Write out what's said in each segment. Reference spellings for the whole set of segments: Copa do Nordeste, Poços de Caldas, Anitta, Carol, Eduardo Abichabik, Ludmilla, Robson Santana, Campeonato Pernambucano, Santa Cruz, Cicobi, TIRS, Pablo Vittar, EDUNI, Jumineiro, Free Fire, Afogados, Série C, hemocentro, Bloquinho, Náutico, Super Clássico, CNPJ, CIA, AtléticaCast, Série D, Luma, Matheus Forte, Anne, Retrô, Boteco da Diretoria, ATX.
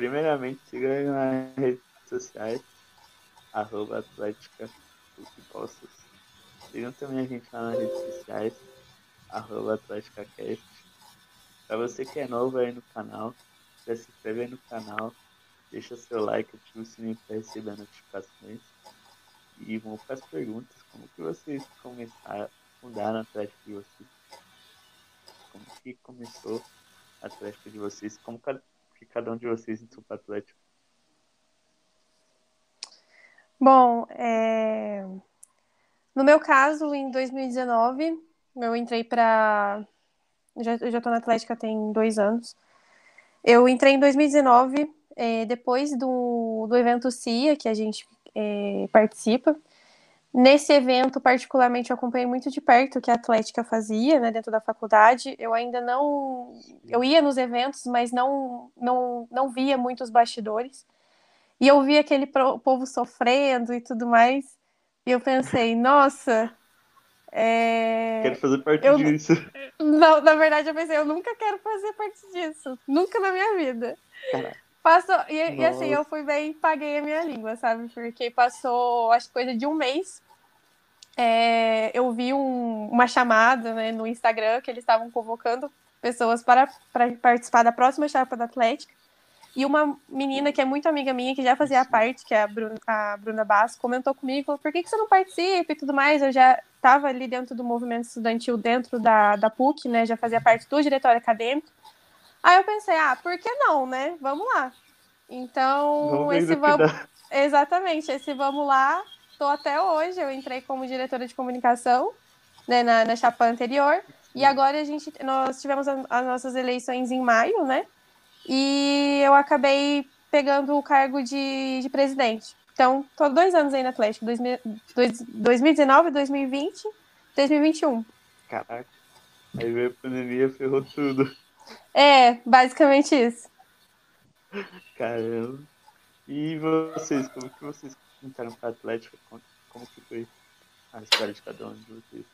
Primeiramente, siga nas redes sociais, @AtléticaPuc Poços. Sigam também a gente lá nas redes sociais, @AtléticaCast. Pra você que é novo aí no canal, já se inscreve aí no canal, deixa seu like, ativa o sininho para receber notificações. E vamos para as perguntas. Como que vocês começaram a mudar na Atlética de vocês? Como que começou a Atlética de vocês? Como que cada um de vocês entrou para a Atlética? Bom, no meu caso, em 2019, eu entrei para... Eu já estou na Atlética tem 2 anos. Eu entrei em 2019, depois do evento CIA, que a gente participa. Nesse evento, particularmente, eu acompanhei muito de perto o que a Atlética fazia, né, dentro da faculdade. Eu ainda não... Eu ia nos eventos, mas não via muitos bastidores. E eu via aquele povo sofrendo e tudo mais. E eu pensei, nossa... Quero fazer parte disso. Não, na verdade, eu pensei, eu nunca quero fazer parte disso. Nunca na minha vida. Caraca. Passou, e assim, eu fui bem, paguei a minha língua, sabe? Porque passou, acho que coisa de um mês, eu vi uma chamada, né, no Instagram, que eles estavam convocando pessoas para participar da próxima chapa da Atlética, e uma menina que é muito amiga minha, que já fazia parte, que é a Bruna Basso, comentou comigo, falou, por que você não participa e tudo mais? Eu já estava ali dentro do movimento estudantil, dentro da PUC, né, já fazia parte do diretório acadêmico. Aí eu pensei, por que não, né? Vamos lá. Então, vamos lá, tô até hoje, eu entrei como diretora de comunicação, né, na chapa anterior, e agora nós tivemos as nossas eleições em maio, né? E eu acabei pegando o cargo de presidente. Então, tô 2 anos aí na Atlética, 2019, 2020, 2021. Caraca, aí veio a pandemia, ferrou tudo. Basicamente isso. Caramba. E vocês, como que vocês entraram para a Atlética? Como que foi a história de cada um de vocês?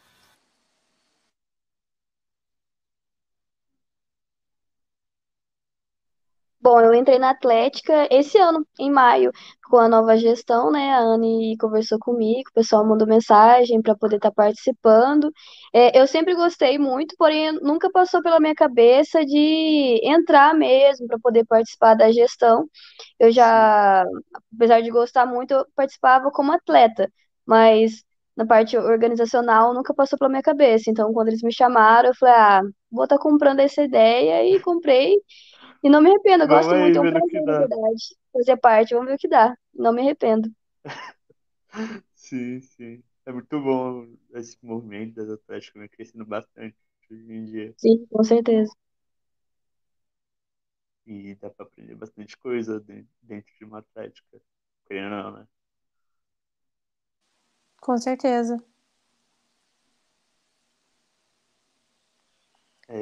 Bom, eu entrei na Atlética esse ano, em maio, com a nova gestão, né? A Anne conversou comigo, o pessoal mandou mensagem para poder estar participando. Eu sempre gostei muito, porém nunca passou pela minha cabeça de entrar mesmo para poder participar da gestão. Eu já, apesar de gostar muito, eu participava como atleta, mas na parte organizacional nunca passou pela minha cabeça. Então, quando eles me chamaram, eu falei, vou estar comprando essa ideia, e comprei. E não me arrependo, eu gosto muito, é um prazer, na verdade, fazer parte, vamos ver o que dá, não me arrependo. Sim, é muito bom esse movimento das atléticas, vem crescendo bastante hoje em dia. Sim, com certeza. E dá pra aprender bastante coisa dentro de uma atlética, querendo ou não, né? Com certeza.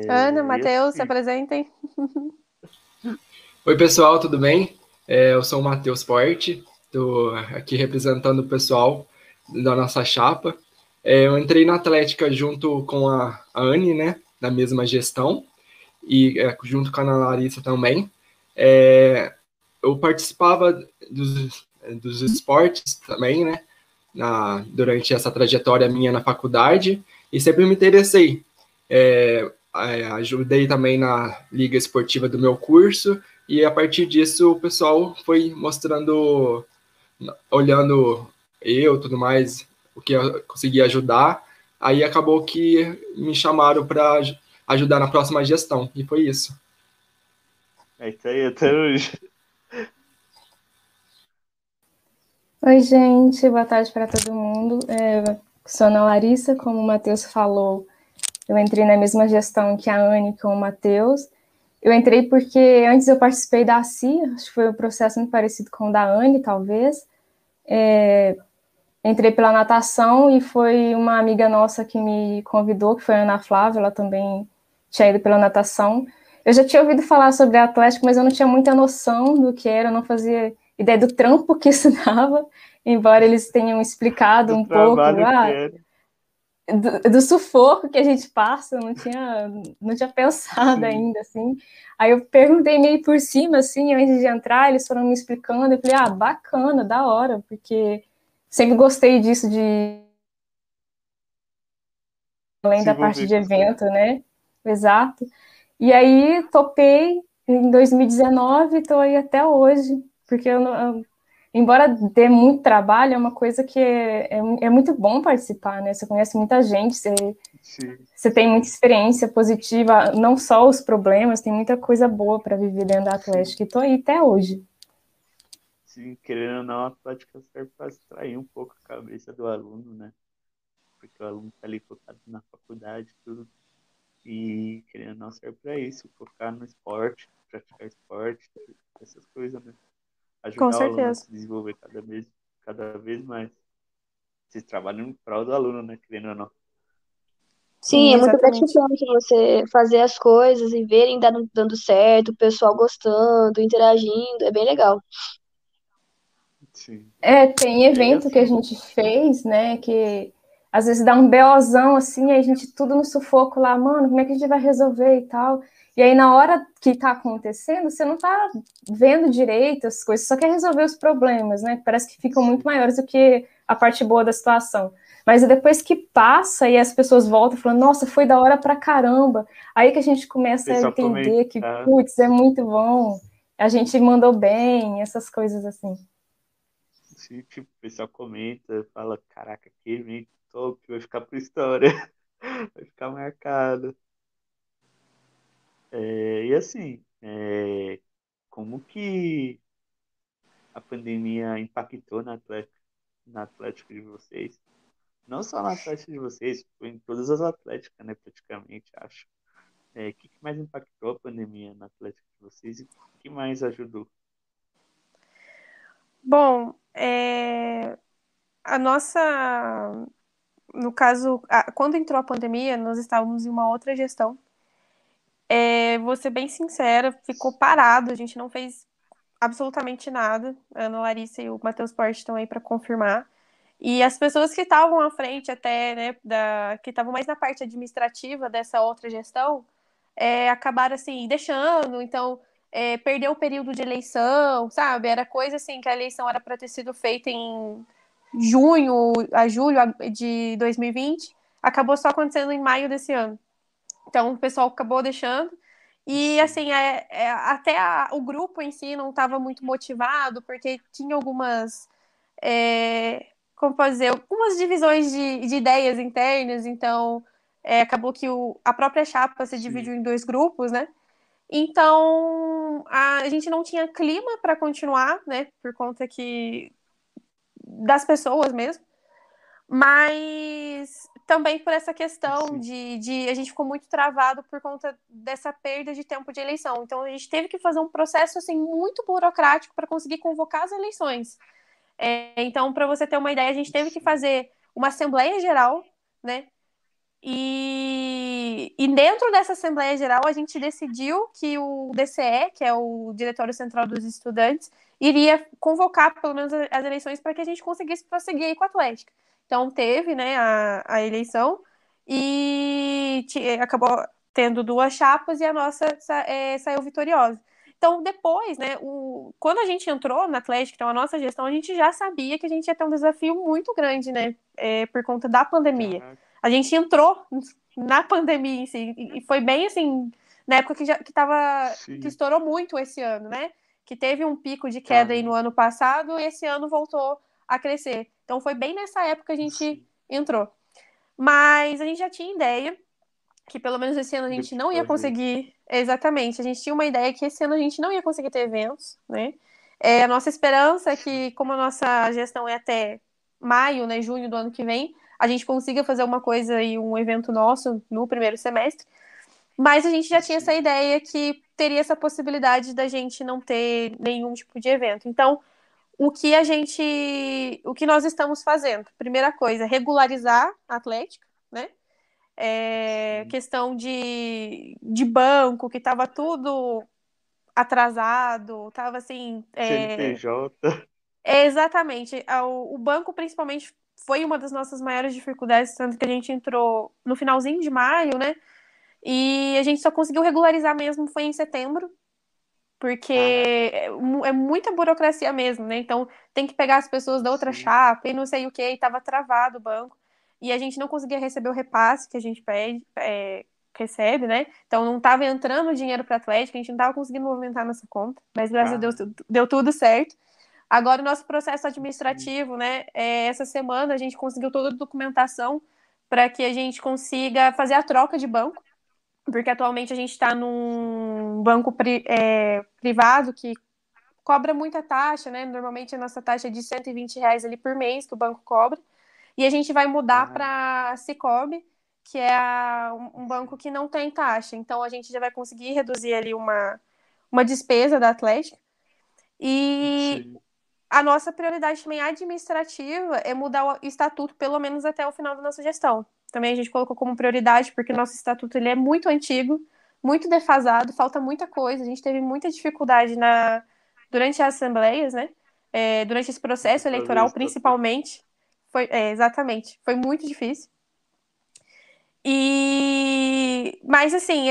Ana, Matheus, se apresentem. Oi, pessoal, tudo bem? Eu sou o Matheus Forte, estou aqui representando o pessoal da nossa chapa. Eu entrei na Atlética junto com a Anne, né, da mesma gestão, e junto com a Ana Larissa também. Eu participava dos esportes também, né, durante essa trajetória minha na faculdade, e sempre me interessei. Ajudei também na liga esportiva do meu curso, e a partir disso o pessoal foi mostrando, olhando eu, tudo mais, o que eu conseguia ajudar. Aí acabou que me chamaram para ajudar na próxima gestão, e foi isso. É isso aí, até hoje. Oi, gente, boa tarde para todo mundo. Sou Ana Larissa, como o Matheus falou. Eu entrei na mesma gestão que a Anne, com o Matheus. Eu entrei porque antes eu participei da CIA, acho que foi um processo muito parecido com o da Anne, talvez. Entrei pela natação, e foi uma amiga nossa que me convidou, que foi a Ana Flávia, ela também tinha ido pela natação. Eu já tinha ouvido falar sobre Atlético, mas eu não tinha muita noção do que era, eu não fazia ideia do trampo que isso dava, embora eles tenham explicado um pouco. do sufoco que a gente passa, não tinha pensado ainda, assim. Aí eu perguntei meio por cima, assim, antes de entrar, eles foram me explicando, eu falei, ah, bacana, da hora, porque sempre gostei disso de... Além da parte de evento, né? Exato. E aí, topei em 2019 e estou aí até hoje, porque eu embora dê muito trabalho, é uma coisa que é muito bom participar, né? Você conhece muita gente, você tem muita experiência positiva, não só os problemas, tem muita coisa boa para viver dentro da Atlética, e estou aí até hoje. Sim, querendo ou não, a Atlética serve para distrair um pouco a cabeça do aluno, né? Porque o aluno está ali focado na faculdade, tudo, e querendo ou não, serve para isso, focar no esporte, praticar esporte, essas coisas, né? Ajudar o aluno a se desenvolver cada vez mais. Vocês trabalham em prol do aluno, né? Querendo ou não. Sim, é muito gratificante você fazer as coisas e verem dando certo, o pessoal gostando, interagindo, é bem legal. Sim. É, tem evento que a gente fez, né, que às vezes dá um BOzão, assim, aí a gente tudo no sufoco lá, mano, como é que a gente vai resolver e tal... E aí, na hora que tá acontecendo, você não tá vendo direito as coisas, só quer resolver os problemas, né? Parece que ficam muito maiores do que a parte boa da situação. Mas depois que passa e as pessoas voltam falando, nossa, foi da hora pra caramba. Aí que a gente começa a entender que, putz, é muito bom, a gente mandou bem, essas coisas assim. Sim, tipo, o pessoal comenta, fala, caraca, que evento top, vai ficar pra história, vai ficar marcado. É, e assim, como que a pandemia impactou na Atlética de vocês? Não só na Atlética de vocês, foi em todas as Atléticas, né, praticamente, acho. O que mais impactou a pandemia na Atlética de vocês e o que mais ajudou? Bom, a nossa... No caso, quando entrou a pandemia, nós estávamos em uma outra gestão. Vou ser bem sincera, ficou parado, a gente não fez absolutamente nada. A Ana, Larissa e o Matheus Forte estão aí para confirmar. E as pessoas que estavam à frente até, né, que estavam mais na parte administrativa dessa outra gestão, acabaram, assim, deixando. Então, perdeu o período de eleição, sabe? Era coisa, assim, que a eleição era para ter sido feita em junho a julho de 2020. Acabou só acontecendo em maio desse ano. Então, o pessoal acabou deixando. E, assim, até o grupo em si não estava muito motivado, porque tinha algumas, algumas divisões de ideias internas. Então, acabou que a própria chapa se dividiu em dois grupos, né? Então, a gente não tinha clima para continuar, né? Por conta das pessoas mesmo. Mas... também por essa questão de a gente ficou muito travado por conta dessa perda de tempo de eleição. Então, a gente teve que fazer um processo assim, muito burocrático para conseguir convocar as eleições. Então, para você ter uma ideia, a gente teve que fazer uma Assembleia Geral, né? E dentro dessa Assembleia Geral, a gente decidiu que o DCE, que é o Diretório Central dos Estudantes, iria convocar, pelo menos, as eleições para que a gente conseguisse prosseguir aí com a Atlética. Então, teve, né, a eleição e acabou tendo duas chapas e a nossa saiu vitoriosa. Então, depois, né, quando a gente entrou na Atlética, então a nossa gestão, a gente já sabia que a gente ia ter um desafio muito grande, né, por conta da pandemia. A gente entrou na pandemia em si, e foi bem assim, na época que estourou muito esse ano, né, que teve um pico de queda aí no ano passado e esse ano voltou a crescer. Então, foi bem nessa época que a gente entrou. Mas a gente já tinha ideia que, pelo menos esse ano, a gente não ia conseguir... Exatamente, a gente tinha uma ideia que esse ano a gente não ia conseguir ter eventos, né? A nossa esperança é que, como a nossa gestão é até maio, né, junho do ano que vem, a gente consiga fazer uma coisa e um evento nosso no primeiro semestre. Mas a gente já tinha essa ideia que teria essa possibilidade da gente não ter nenhum tipo de evento. Então, o que nós estamos fazendo? Primeira coisa, regularizar a Atlética, né? Questão de banco, que estava tudo atrasado, estava assim... CNPJ. Exatamente. O banco, principalmente, foi uma das nossas maiores dificuldades, tanto que a gente entrou no finalzinho de maio, né? E a gente só conseguiu regularizar mesmo foi em setembro, porque é muita burocracia mesmo, né? Então, tem que pegar as pessoas da outra chapa e não sei o que, e tava travado o banco. E a gente não conseguia receber o repasse que a gente recebe, né? Então, não tava entrando dinheiro para Atlético, a gente não tava conseguindo movimentar nossa conta, mas graças a Deus deu tudo certo. Agora, o nosso processo administrativo, né? Essa semana a gente conseguiu toda a documentação para que a gente consiga fazer a troca de banco, porque atualmente a gente está num banco privado que cobra muita taxa, né? Normalmente a nossa taxa é de R$120 ali por mês que o banco cobra. E a gente vai mudar para Cicobi, que é um banco que não tem taxa. Então, a gente já vai conseguir reduzir ali uma despesa da Atlética. E a nossa prioridade também administrativa é mudar o estatuto, pelo menos até o final da nossa gestão. Também a gente colocou como prioridade, porque o nosso estatuto ele é muito antigo, muito defasado, falta muita coisa. A gente teve muita dificuldade durante as assembleias, né? Durante esse processo eleitoral, principalmente. Exatamente, foi muito difícil. Mas, assim,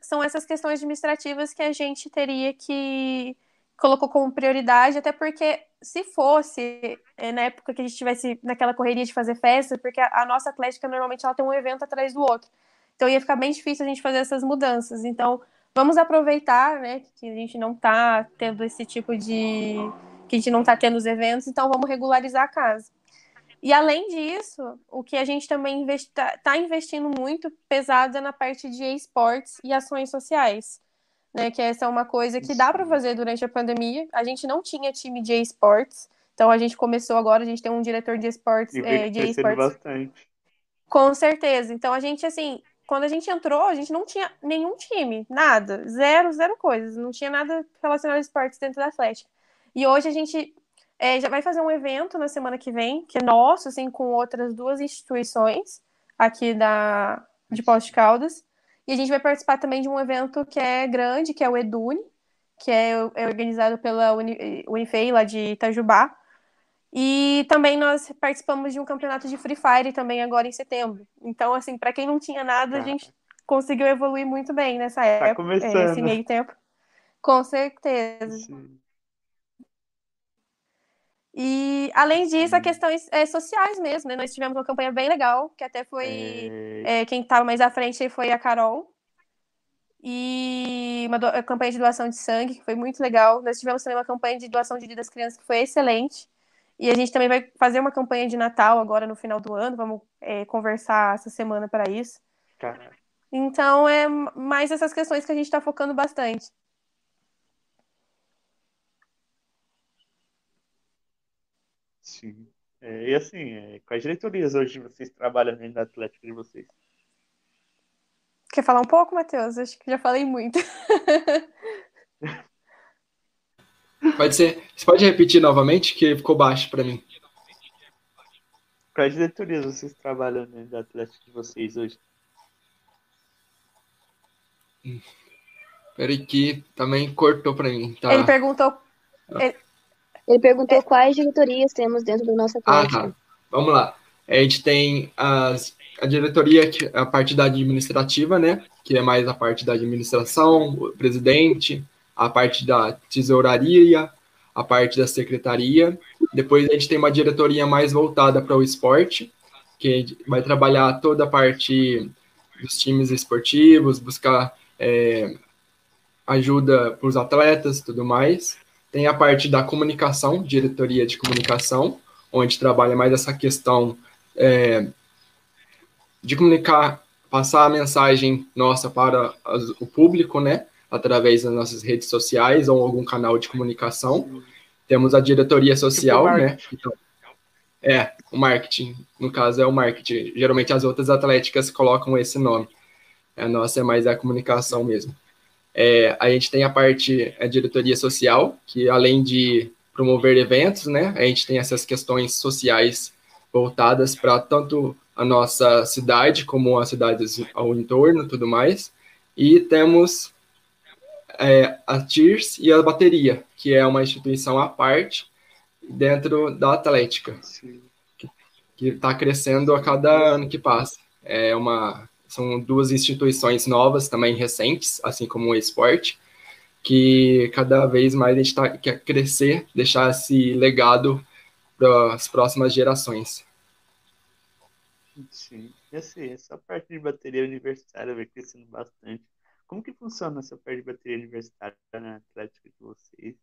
são essas questões administrativas que a gente teria que colocou como prioridade, até porque se fosse na época que a gente estivesse naquela correria de fazer festa, porque a nossa Atlética normalmente ela tem um evento atrás do outro, então ia ficar bem difícil a gente fazer essas mudanças. Então, vamos aproveitar, né, que a gente não está tendo esse tipo de... que a gente não está tendo os eventos, então vamos regularizar a casa. E além disso, o que a gente também está investindo muito pesado é na parte de esportes e ações sociais, né? Que essa é uma coisa que dá para fazer durante a pandemia. A gente não tinha time de esportes, então a gente começou agora, a gente tem um diretor de esportes. De esportes. Bastante. Com certeza. Então a gente, assim, quando a gente entrou, a gente não tinha nenhum time, nada, zero coisas, não tinha nada relacionado a esportes dentro da Atlética. E hoje a gente... já vai fazer um evento na semana que vem, que é nosso, assim, com outras 2 instituições aqui de Poços de Caldas. E a gente vai participar também de um evento que é grande, que é o EDUNI, que é organizado pela Unifei, lá de Itajubá. E também nós participamos de um campeonato de Free Fire também agora em setembro. Então, assim, para quem não tinha nada, a gente conseguiu evoluir muito bem nessa época, nesse meio tempo. Com certeza. Sim. E, além disso, as questões sociais mesmo, né? Nós tivemos uma campanha bem legal, que até foi... quem estava mais à frente foi a Carol. E a campanha de doação de sangue, que foi muito legal. Nós tivemos também uma campanha de doação de vida das crianças, que foi excelente. E a gente também vai fazer uma campanha de Natal agora, no final do ano. Vamos conversar essa semana para isso. Caraca. Então, é mais essas questões que a gente está focando bastante. Sim. E assim, quais diretorias hoje vocês trabalham dentro da Atlética de vocês? Quer falar um pouco, Matheus? Acho que já falei muito. Pode ser. Você pode repetir novamente, que ficou baixo para mim. Quais diretorias vocês trabalham dentro da Atlética de vocês hoje? Peraí que também cortou para mim. Tá. Ele perguntou... Ele perguntou quais diretorias temos dentro do nosso Atlético. Tá. Vamos lá. A gente tem a diretoria, que é a parte da administrativa, né? Que é mais a parte da administração, o presidente, a parte da tesouraria, a parte da secretaria. Depois a gente tem uma diretoria mais voltada para o esporte, que vai trabalhar toda a parte dos times esportivos, buscar ajuda para os atletas e tudo mais. Tem a parte da comunicação, diretoria de comunicação, onde trabalha mais essa questão de comunicar, passar a mensagem nossa para o público, né? Através das nossas redes sociais ou algum canal de comunicação. Temos a diretoria social, tipo né? Então, o marketing. No caso, é o marketing. Geralmente, as outras atléticas colocam esse nome. A nossa é mais a comunicação mesmo. A gente tem a diretoria social, que além de promover eventos, né, a gente tem essas questões sociais voltadas para tanto a nossa cidade como as cidades ao entorno e tudo mais. E temos a TIRS e a Bateria, que é uma instituição à parte dentro da Atlética. Sim. que está crescendo a cada ano que passa. São duas instituições novas, também recentes, assim como o esporte, que cada vez mais a gente quer crescer, deixar esse legado para as próximas gerações. Sim, essa parte de bateria universitária vem crescendo bastante. Como que funciona essa parte de bateria universitária na Atlética de vocês?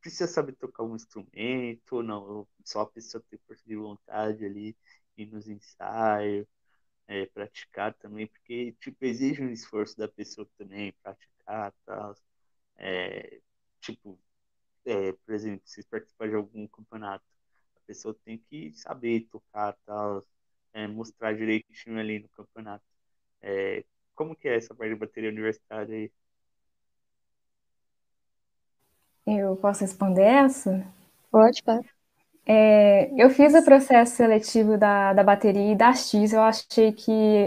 Precisa saber tocar um instrumento ou não? Só a pessoa ter força de vontade ali, ir nos ensaios, praticar também, porque tipo, exige um esforço da pessoa também, praticar e tal. Por exemplo, se participar de algum campeonato, a pessoa tem que saber tocar e tal, mostrar direitinho ali no campeonato. Como que é essa parte de bateria universitária aí? Eu posso responder essa? Pode. Eu fiz o processo seletivo da bateria e da X, eu achei que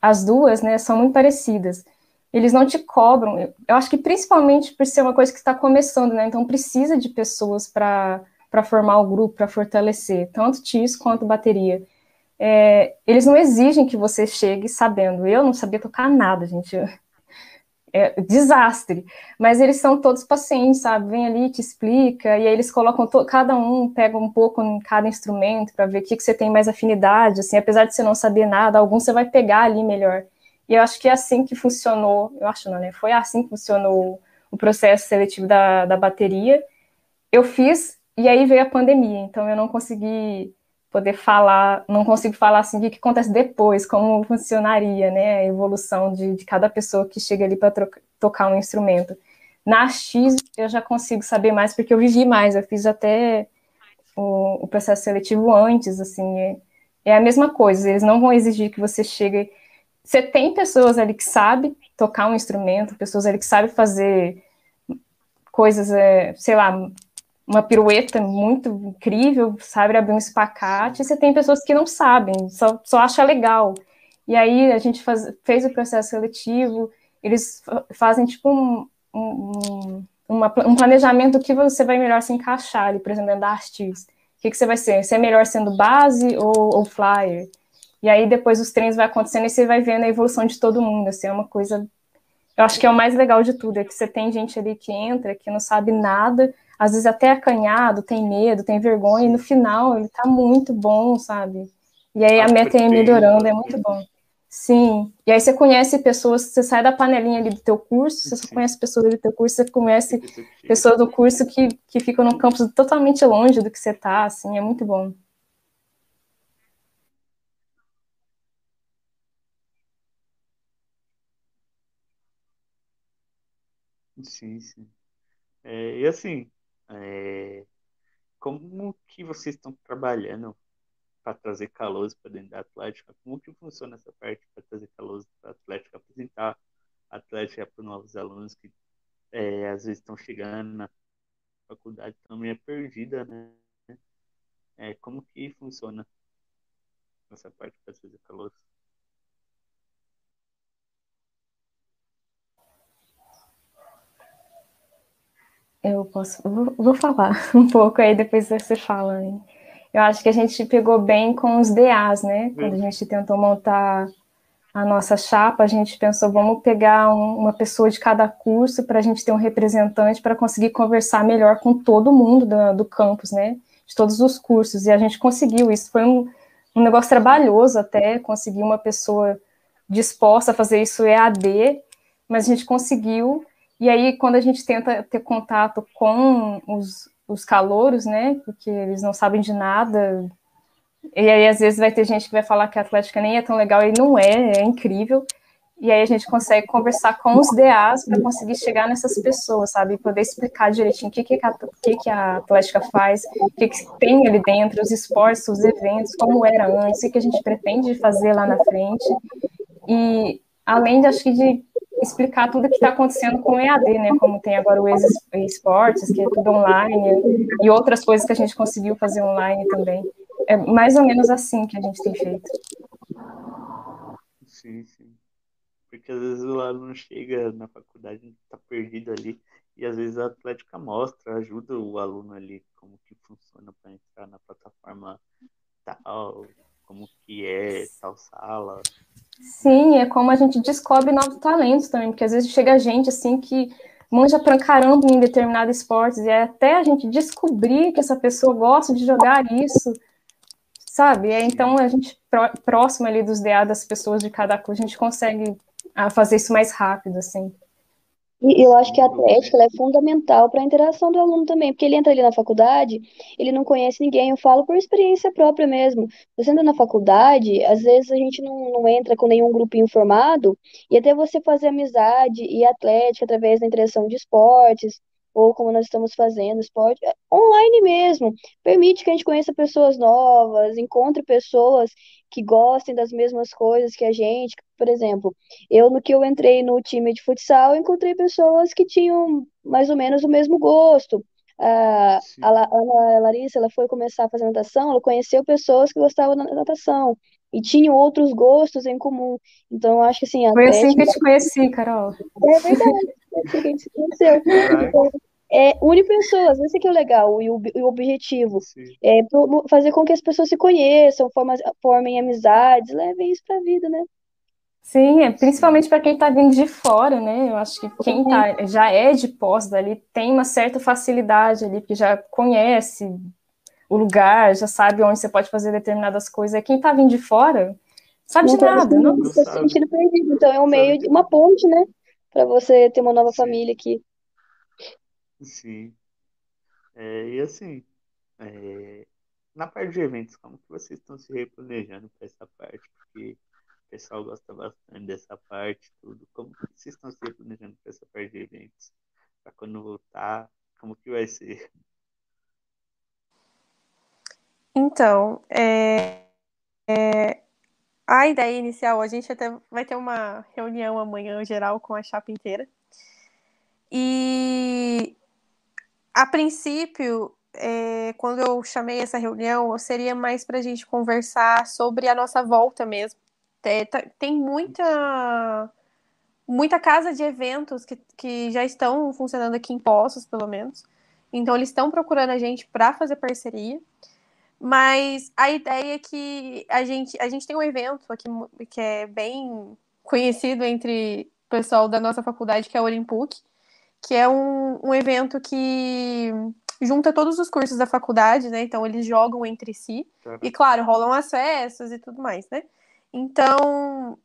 as duas, né, são muito parecidas. Eles não te cobram, eu acho que principalmente por ser uma coisa que está começando, né, então precisa de pessoas para formar o grupo, para fortalecer, tanto X quanto bateria. Eles não exigem que você chegue sabendo, eu não sabia tocar nada, gente, desastre, mas eles são todos pacientes, sabe, vem ali, te explica, e aí eles colocam, cada um pega um pouco em cada instrumento, para ver o que você tem mais afinidade, assim, apesar de você não saber nada, algum você vai pegar ali melhor, e eu acho que é assim que funcionou, foi assim que funcionou o processo seletivo da bateria, eu fiz, e aí veio a pandemia, então eu não consegui não consigo falar assim o que acontece depois, como funcionaria, né, a evolução de cada pessoa que chega ali para tocar um instrumento. Na X eu já consigo saber mais, porque eu vivi mais, eu fiz até o processo seletivo antes, assim, é a mesma coisa, eles não vão exigir que você chegue, você tem pessoas ali que sabem tocar um instrumento, pessoas ali que sabem fazer coisas, sei lá, uma pirueta muito incrível, sabe, abrir um espacate, e você tem pessoas que não sabem, só acha legal. E aí a gente fez o processo seletivo, eles fazem tipo um planejamento do que você vai melhor se encaixar ali, por exemplo, dentro da Artis. O que você vai ser? Você é melhor sendo base ou flyer? E aí depois os treinos vai acontecendo e você vai vendo a evolução de todo mundo, assim, é uma coisa... Eu acho que é o mais legal de tudo, é que você tem gente ali que entra, que não sabe nada, às vezes até acanhado, tem medo, tem vergonha, e no final ele tá muito bom, sabe? E aí a meta é melhorando, é muito bom. Sim, e aí você conhece pessoas, você sai da panelinha ali do teu curso, você só conhece pessoas do teu curso, você conhece pessoas do curso que ficam num campus totalmente longe do que você tá, assim, é muito bom. Sim. E assim... como que vocês estão trabalhando para trazer calouros para dentro da Atlética? Como que funciona essa parte para trazer calouros para a Atlética, apresentar a Atlética para novos alunos que às vezes estão chegando na faculdade também perdida, né? Como que funciona essa parte para trazer calouros? Eu vou falar um pouco, aí depois você fala, hein? Eu acho que a gente pegou bem com os DAs, né? Quando a gente tentou montar a nossa chapa, a gente pensou, vamos pegar uma pessoa de cada curso para a gente ter um representante para conseguir conversar melhor com todo mundo do campus, né? De todos os cursos, e a gente conseguiu isso. Foi um negócio trabalhoso até, conseguir uma pessoa disposta a fazer isso EAD, mas a gente conseguiu. E aí, quando a gente tenta ter contato com os calouros, né, porque eles não sabem de nada, e aí, às vezes, vai ter gente que vai falar que a Atlética nem é tão legal, e não é incrível, e aí a gente consegue conversar com os DAs para conseguir chegar nessas pessoas, sabe, e poder explicar direitinho o que a Atlética faz, o que tem ali dentro, os esportes, os eventos, como era antes, o que a gente pretende fazer lá na frente, e além, acho que de explicar tudo o que está acontecendo com o EAD, né, como tem agora o esportes, que é tudo online, e outras coisas que a gente conseguiu fazer online também. É mais ou menos assim que a gente tem feito. Sim. Porque às vezes o aluno chega na faculdade, está perdido ali, e às vezes a Atlética mostra, ajuda o aluno ali, como que funciona para entrar na plataforma tal, como que é tal sala. Sim, é como a gente descobre novos talentos também, porque às vezes chega gente assim que manja pra caramba em determinados esportes, e até a gente descobrir que essa pessoa gosta de jogar isso, sabe? Então, a gente, próximo ali dos DA das pessoas de cada clube, a gente consegue fazer isso mais rápido, assim. E eu acho que a atlética ela é fundamental para a interação do aluno também, porque ele entra ali na faculdade, ele não conhece ninguém, eu falo por experiência própria mesmo. Você entra na faculdade, às vezes a gente não entra com nenhum grupinho formado, e até você fazer amizade e atlética através da interação de esportes, ou como nós estamos fazendo, esporte online mesmo, permite que a gente conheça pessoas novas, encontre pessoas que gostem das mesmas coisas que a gente. Por exemplo, eu entrei no time de futsal, encontrei pessoas que tinham mais ou menos o mesmo gosto. A Larissa, ela foi começar a fazer natação, ela conheceu pessoas que gostavam da natação e tinham outros gostos em comum. Então, eu acho que assim... Foi assim que eu te conheci, Carol. É verdade, foi assim que a gente se conheceu. Então, une pessoas, esse que é o legal e o objetivo. Sim. É fazer com que as pessoas se conheçam, formem amizades, levem isso para a vida, né? Sim, principalmente para quem está vindo de fora, né? Eu acho que quem já é de pós dali tem uma certa facilidade ali, porque já conhece o lugar, já sabe onde você pode fazer determinadas coisas. Quem está vindo de fora sabe de nada, não? Está se sentindo perdido. Então é um meio, uma ponte, né? Para você ter uma nova família aqui. Sim. E assim, na parte de eventos, como que vocês estão se replanejando para essa parte? Porque o pessoal gosta bastante dessa parte, tudo. Como que vocês estão se replanejando para essa parte de eventos? Para quando voltar, como que vai ser? Então, a ideia inicial, a gente até vai ter uma reunião amanhã geral com a chapa inteira. E, a princípio, quando eu chamei essa reunião, seria mais para a gente conversar sobre a nossa volta mesmo. Tem muita casa de eventos que já estão funcionando aqui em Poços, pelo menos. Então, eles estão procurando a gente para fazer parceria. Mas a ideia é que a gente tem um evento aqui que é bem conhecido entre o pessoal da nossa faculdade, que é o Olimpuc, que é um evento que junta todos os cursos da faculdade, né? Então, eles jogam entre si. Tá. E, claro, rolam as festas e tudo mais, né? Então,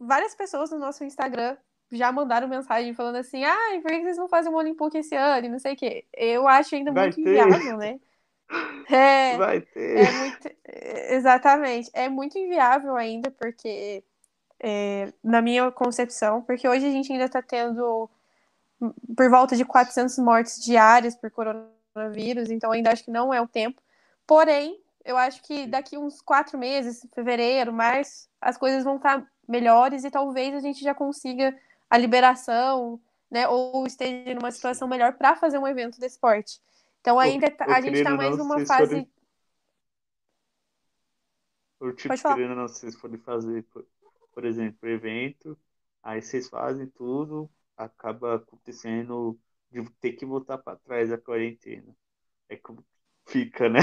várias pessoas no nosso Instagram já mandaram mensagem falando assim: ah, por que vocês não fazem um Olimpuc esse ano? E não sei o quê. Eu acho ainda muito inviável, né? Vai ter. Exatamente. É muito inviável ainda, porque... na minha concepção, porque hoje a gente ainda está tendo por volta de 400 mortes diárias por coronavírus, então ainda acho que não é o tempo. Porém, eu acho que daqui uns 4 meses, fevereiro, março, as coisas vão estar melhores e talvez a gente já consiga a liberação, né, ou esteja numa situação melhor para fazer um evento desse porte. Então ainda a gente está mais numa fase... querendo não, se vocês forem fazer... Por exemplo, evento, aí vocês fazem tudo, acaba acontecendo de ter que voltar para trás da quarentena. É como fica, né?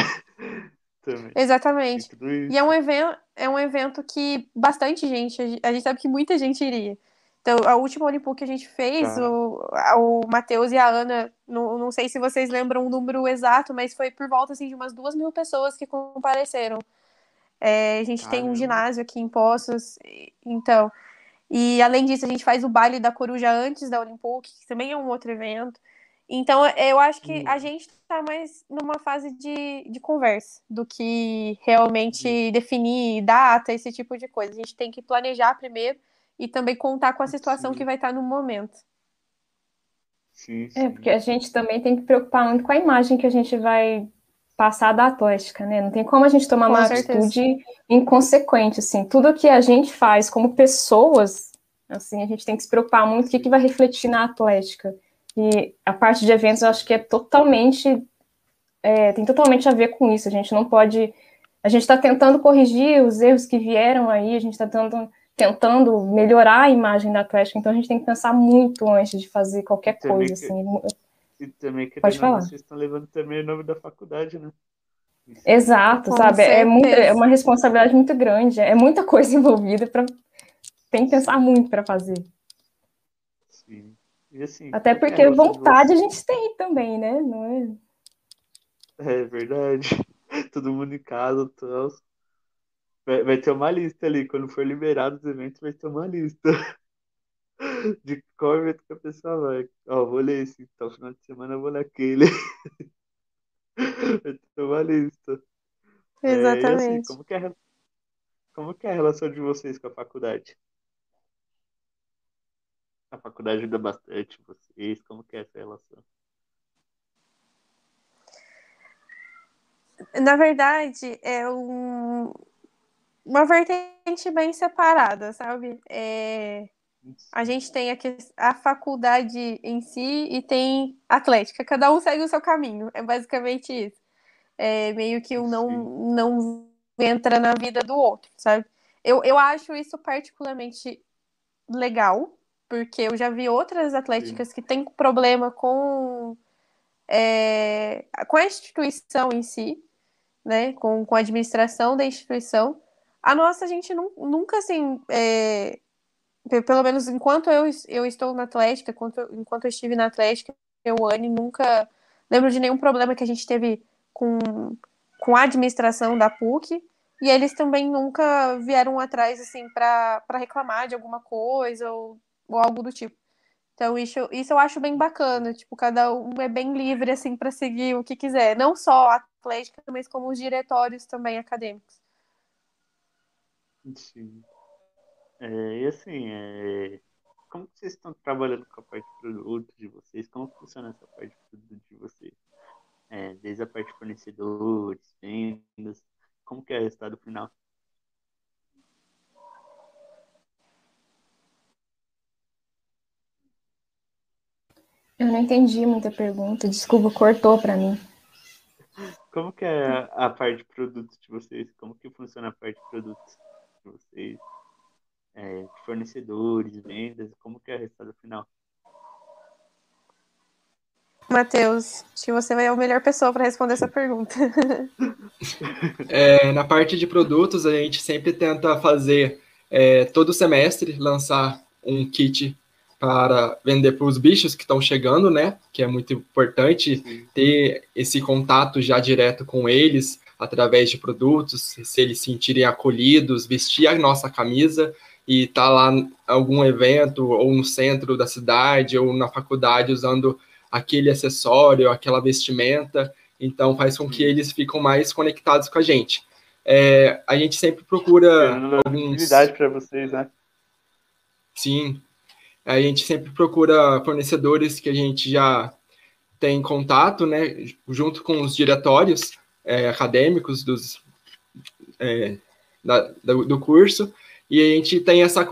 Também. Exatamente. E é um evento que bastante gente, a gente sabe que muita gente iria. Então, a última Olimpu que a gente fez, o Matheus e a Ana, não sei se vocês lembram o número exato, mas foi por volta assim, de umas 2.000 pessoas que compareceram. A gente tem um ginásio aqui em Poços, então, e além disso a gente faz o Baile da Coruja antes da Olimpuc, que também é um outro evento. Então eu acho que a gente está mais numa fase de conversa do que realmente definir data, esse tipo de coisa. A gente tem que planejar primeiro e também contar com a situação que vai estar no momento. Sim. Porque a gente também tem que preocupar muito com a imagem que a gente vai passar da atlética, né? Não tem como a gente tomar uma atitude inconsequente, assim. Tudo que a gente faz como pessoas, assim, a gente tem que se preocupar muito o que vai refletir na atlética. E a parte de eventos, eu acho que tem totalmente a ver com isso. A gente não pode... A gente está tentando corrigir os erros que vieram aí, a gente está tentando melhorar a imagem da atlética, então a gente tem que pensar muito antes de fazer qualquer coisa, assim. E também que vocês estão levando também o nome da faculdade, né? Exato, com sabe? É uma responsabilidade muito grande, é muita coisa envolvida, tem que pensar muito para fazer. Sim. E assim, até porque vontade a gente tem também, né? Não é? É verdade. Todo mundo em casa, tal. Vai ter uma lista ali, quando for liberado os eventos, vai ter uma lista de qual evento que a pessoa vai. Ó, vou ler esse, então, final de semana eu vou naquele. Vai ter uma lista. Exatamente. É, assim, como que é a relação de vocês com a faculdade? A faculdade ajuda bastante vocês, como que é essa relação? Na verdade, é uma vertente bem separada, sabe? A gente tem a faculdade em si e tem a atlética. Cada um segue o seu caminho, é basicamente isso. É meio que um não entra na vida do outro, sabe? Eu acho isso particularmente legal, porque eu já vi outras atléticas que têm problema com a instituição em si, né? Com a administração da instituição. A nossa, a gente nunca, assim, pelo menos enquanto eu estou na Atlética, enquanto eu estive na Atlética, eu, Anne, nunca lembro de nenhum problema que a gente teve com a administração da PUC, e eles também nunca vieram atrás, assim, para reclamar de alguma coisa ou algo do tipo. Então, isso eu acho bem bacana, tipo, cada um é bem livre, assim, para seguir o que quiser, não só a Atlética, mas como os diretórios também acadêmicos. Sim. E assim, como que vocês estão trabalhando com a parte de produto de vocês? Como funciona essa parte de produto de vocês? Desde a parte de fornecedores, vendas, como que é o resultado final? Eu não entendi muita pergunta, desculpa, cortou para mim. Como que é a parte de produto de vocês? Como que funciona a parte de produto de vocês? Fornecedores, vendas, como que é o resultado final? Matheus, acho que você é a melhor pessoa para responder essa pergunta. Na parte de produtos, a gente sempre tenta fazer, todo semestre, lançar um kit para vender para os bichos que estão chegando, né? Que é muito importante ter esse contato já direto com eles, através de produtos, se eles se sentirem acolhidos, vestir a nossa camisa e estar lá em algum evento, ou no centro da cidade, ou na faculdade, usando aquele acessório, aquela vestimenta. Então, faz com que eles fiquem mais conectados com a gente. A gente sempre procura atividade para vocês, né? Sim. A gente sempre procura fornecedores que a gente já tem contato, né? Junto com os diretórios, acadêmicos do curso, e a gente tem essa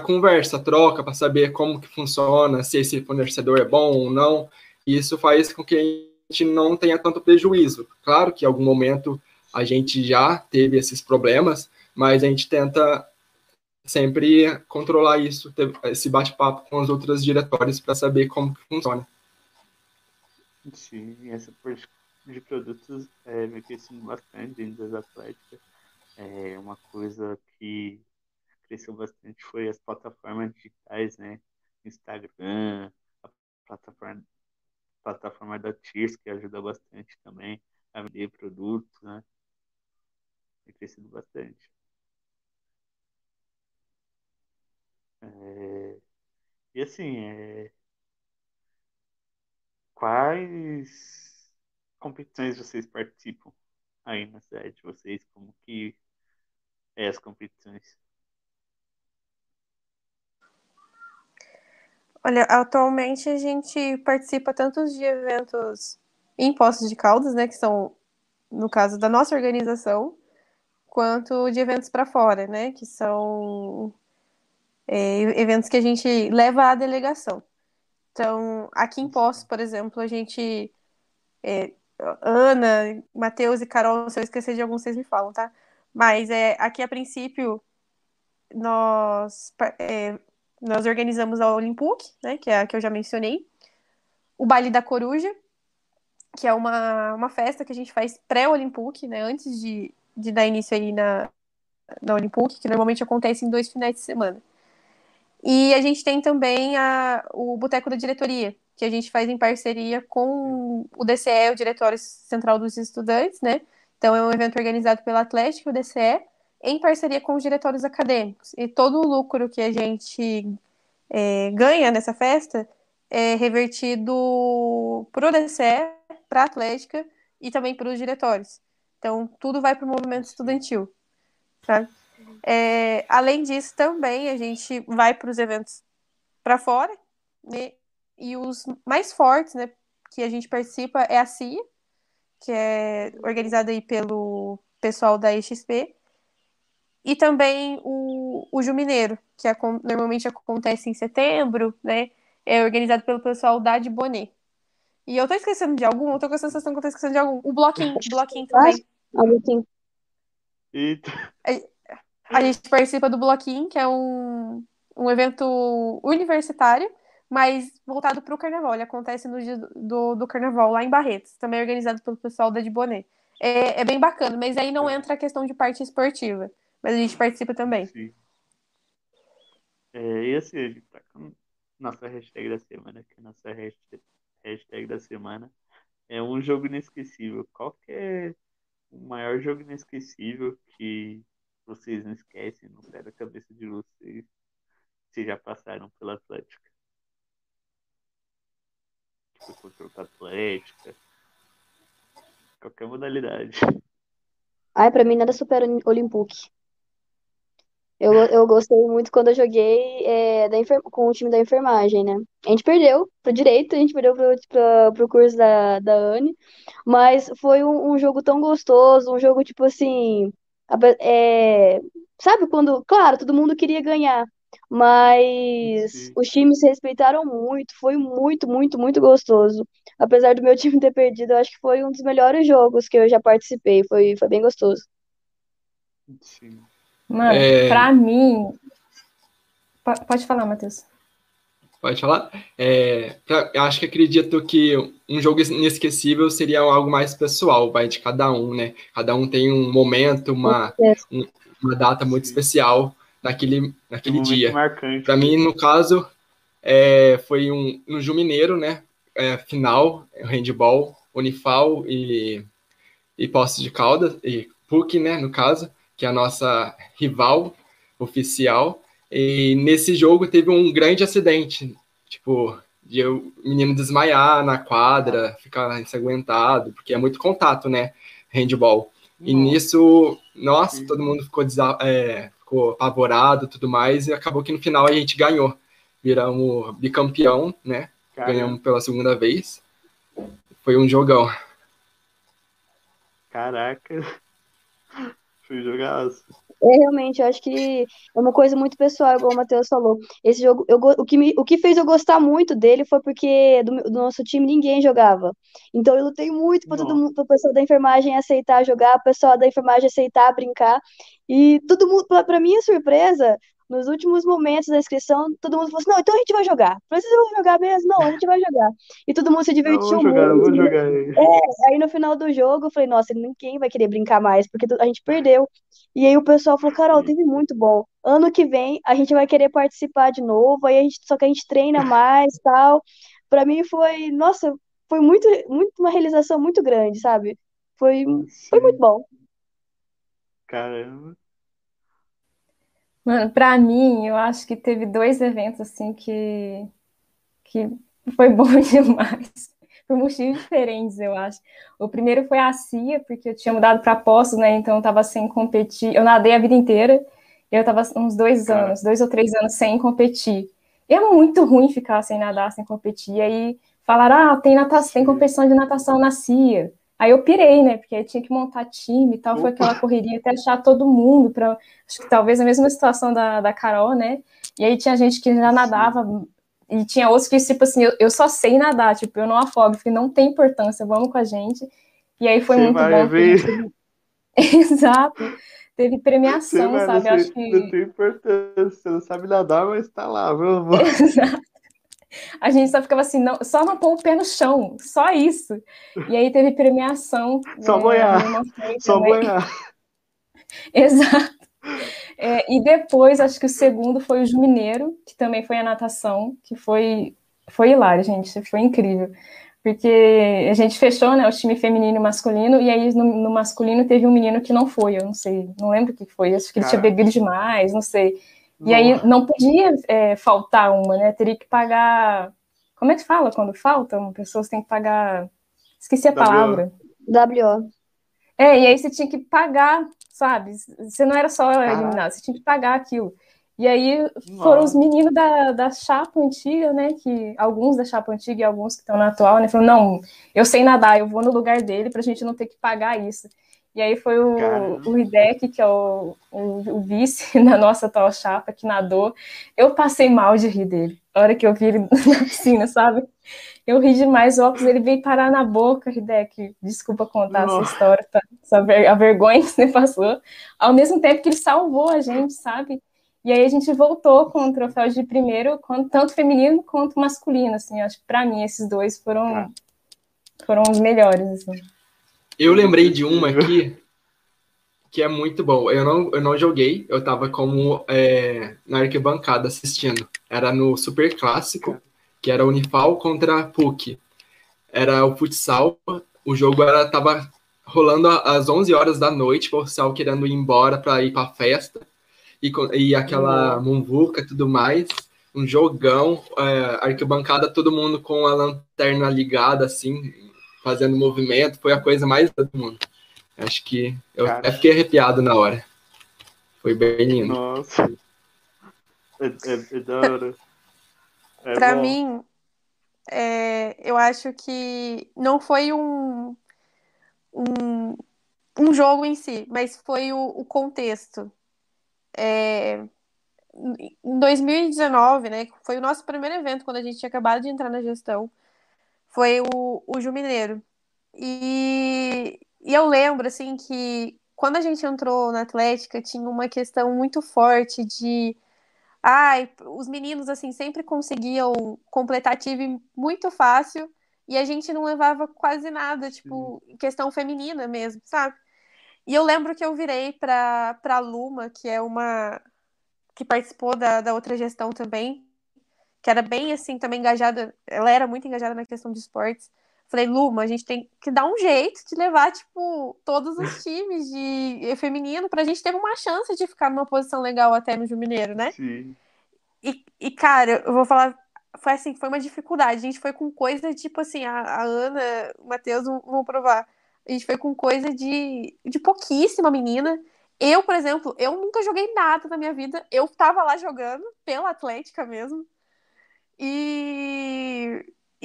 conversa, troca, para saber como que funciona, se esse fornecedor é bom ou não, e isso faz com que a gente não tenha tanto prejuízo. Claro que em algum momento a gente já teve esses problemas, mas a gente tenta sempre controlar isso, ter esse bate-papo com os outros diretores para saber como que funciona. Sim, essa parte de produtos me cresceu bastante dentro das atléticas. Uma coisa que cresceu bastante foi as plataformas digitais, né? Instagram, a plataforma da TIRS, que ajuda bastante também a vender produtos, né? Tem crescido bastante. E assim, quais competições vocês participam aí na cidade de vocês? Como que é as competições? Olha, atualmente a gente participa tanto de eventos em Poços de Caldas, né, que são, no caso da nossa organização, quanto de eventos para fora, né, que são eventos que a gente leva à delegação. Então, aqui em Poços, por exemplo, a gente... Ana, Matheus e Carol, se eu esquecer de algum, vocês me falam, tá? Mas aqui, a princípio, nós organizamos a Olimpuc, né, que é a que eu já mencionei, o Baile da Coruja, que é uma festa que a gente faz pré-Olimpuc, né, antes de dar início aí na Olimpuc, que normalmente acontece em 2 finais de semana. E a gente tem também o Boteco da Diretoria, que a gente faz em parceria com o DCE, o Diretório Central dos Estudantes, né? Então é um evento organizado pela Atlética e o DCE, em parceria com os diretórios acadêmicos. E todo o lucro que a gente ganha nessa festa é revertido para o DCE, para a Atlética e também para os diretórios. Então tudo vai para o movimento estudantil, sabe? Além disso, também a gente vai para os eventos para fora, né? E os mais fortes, né, que a gente participa é a CIA, que é organizada aí pelo pessoal da EXP, e também o Jumineiro, que normalmente acontece em setembro, né, é organizado pelo pessoal da Adubonete. E eu tô esquecendo de algum, eu tô com a sensação que eu tô esquecendo de algum. O Bloquinho também. A gente participa do Bloquinho, que é um evento universitário, mas voltado para o carnaval. Ele acontece no dia do carnaval, lá em Barretos. Também é organizado pelo pessoal da Adubonete. É bem bacana, mas aí não entra a questão de parte esportiva. Mas a gente participa também. Sim. E assim, a gente tá com nossa hashtag da semana, que é nossa hashtag da semana é um jogo inesquecível. Qual que é o maior jogo inesquecível que vocês não esquecem, não sai da cabeça de vocês, se já passaram pela Atlética? Tipo, contra a Atlética, qualquer modalidade. Ai, pra mim nada supera o Olimpuc. Eu gostei muito quando eu joguei com o time da enfermagem, né? A gente perdeu pro direito, a gente perdeu pro curso da Anne, mas foi um jogo tão gostoso, um jogo tipo assim... sabe quando, claro, todo mundo queria ganhar, mas sim, os times se respeitaram muito, foi muito, muito, muito gostoso. Apesar do meu time ter perdido, eu acho que foi um dos melhores jogos que eu já participei, foi bem gostoso. Sim. Mano, pra mim... Pode falar, Matheus. Pode falar? Eu acho que acredito que um jogo inesquecível seria algo mais pessoal, vai de cada um, né? Cada um tem um momento, uma data muito especial naquele dia. Marcante. Para mim, no caso, foi um Jumineiro, né? Final, handball, Unifal e Poços de Caldas, e PUC, né? No caso, que é a nossa rival oficial. E nesse jogo teve um grande acidente, tipo, de o menino desmaiar na quadra, ficar ensanguentado, porque é muito contato, né, handball. E nisso, todo mundo ficou apavorado e tudo mais, e acabou que no final a gente ganhou. Viramos bicampeão, né, ganhamos pela segunda vez. Foi um jogão. Caraca, foi um jogaço. Realmente, eu acho que é uma coisa muito pessoal, igual o Matheus falou. Esse jogo, o que fez eu gostar muito dele foi porque do nosso time ninguém jogava. Então eu lutei muito para todo mundo, para o pessoal da enfermagem aceitar jogar, o pessoal da enfermagem aceitar brincar. E todo mundo, para minha surpresa, nos últimos momentos da inscrição, todo mundo falou assim: não, então a gente vai jogar. Vocês vão jogar mesmo? Não, a gente vai jogar. E todo mundo se divertiu muito. Vamos jogar aí. Aí no final do jogo eu falei: nossa, ninguém vai querer brincar mais, porque a gente perdeu. E aí o pessoal falou: Carol, teve muito bom. Ano que vem a gente vai querer participar de novo, só que a gente treina mais e tal. Pra mim foi, nossa, foi muito, muito uma realização muito grande, sabe? Foi muito bom. Caramba. Mano, pra mim, eu acho que teve 2 eventos, assim, que foi bom demais. Por motivos diferentes, eu acho. O primeiro foi a CIA, porque eu tinha mudado pra Poços, né, então eu tava sem competir. Eu nadei a vida inteira, e eu tava uns 2 ou 3 anos sem competir. E é muito ruim ficar sem nadar, sem competir. E aí falaram: ah, tem competição de natação na CIA. Aí eu pirei, né, porque aí tinha que montar time e tal, foi aquela correria até achar todo mundo, acho que talvez a mesma situação da Carol, né, e aí tinha gente que já nadava, e tinha outros que, tipo assim, eu só sei nadar, tipo, eu não afogo, porque não tem importância, vamos com a gente, e aí foi muito bom. Exato, teve premiação, sabe, acho que... Não tem importância, você não sabe nadar, mas tá lá, vamos. Exato. A gente só ficava assim, não, só não pôr o pé no chão, só isso. E aí teve premiação. Só boiar, só boiar. Exato. É, e depois, acho que o segundo foi o Jumineiro, que também foi a natação, que foi hilário, gente, foi incrível. Porque a gente fechou, né, o time feminino e masculino, e aí no masculino teve um menino que não foi, eu não sei, não lembro o que foi, acho que ele tinha bebido demais, não sei. E aí não podia faltar uma, né, teria que pagar... Como é que fala quando falta? Uma pessoa tem que pagar... Esqueci a palavra. W.O. É, e aí você tinha que pagar, sabe? Você não era só eliminar, você tinha que pagar aquilo. E aí foram os meninos da chapa antiga, né? Que, alguns da chapa antiga e alguns que estão na atual, né? Falaram, não, eu sei nadar, eu vou no lugar dele pra gente não ter que pagar isso. E aí foi o Hideki, que é o vice da nossa atual chapa, que nadou. Eu passei mal de rir dele. A hora que eu vi ele na piscina, sabe? Eu ri demais, o óculos, ele veio parar na boca, Hideki. Desculpa contar essa história, tá? A vergonha que você passou. Ao mesmo tempo que ele salvou a gente, sabe? E aí a gente voltou com o troféu de primeiro, tanto feminino quanto masculino, assim. Acho que pra mim esses dois foram os melhores, assim. Eu lembrei de uma aqui que é muito bom. Eu não joguei, eu tava como na arquibancada assistindo. Era no Super Clássico, que era Unifal contra a PUC. Era o futsal, o jogo tava rolando às 11 horas da noite, o futsal querendo ir embora pra ir pra festa. E aquela muvuca e tudo mais, um jogão, arquibancada, todo mundo com a lanterna ligada, assim, fazendo movimento, foi a coisa mais do mundo. Acho que eu fiquei arrepiado na hora. Foi bem lindo. Nossa. É da hora. É pra bom. Mim, eu acho que não foi um jogo em si, mas foi o contexto. Em 2019, né, foi o nosso primeiro evento quando a gente tinha acabado de entrar na gestão, foi o Jumineiro. E eu lembro assim que quando a gente entrou na Atlética tinha uma questão muito forte de os meninos assim sempre conseguiam completar time muito fácil e a gente não levava quase nada, tipo, questão feminina mesmo, sabe? E eu lembro que eu virei pra Luma, que é uma... que participou da outra gestão também, que era bem, assim, também engajada, ela era muito engajada na questão de esportes. Falei, Luma, a gente tem que dar um jeito de levar, tipo, todos os times de feminino pra gente ter uma chance de ficar numa posição legal até no Jumineiro, né? Sim. E cara, eu vou falar... Foi assim, foi uma dificuldade. A gente foi com coisa, tipo assim, a Ana, o Matheus vão provar... A gente foi com coisa de pouquíssima menina. Eu, por exemplo, eu nunca joguei nada na minha vida. Eu tava lá jogando pela Atlética mesmo. E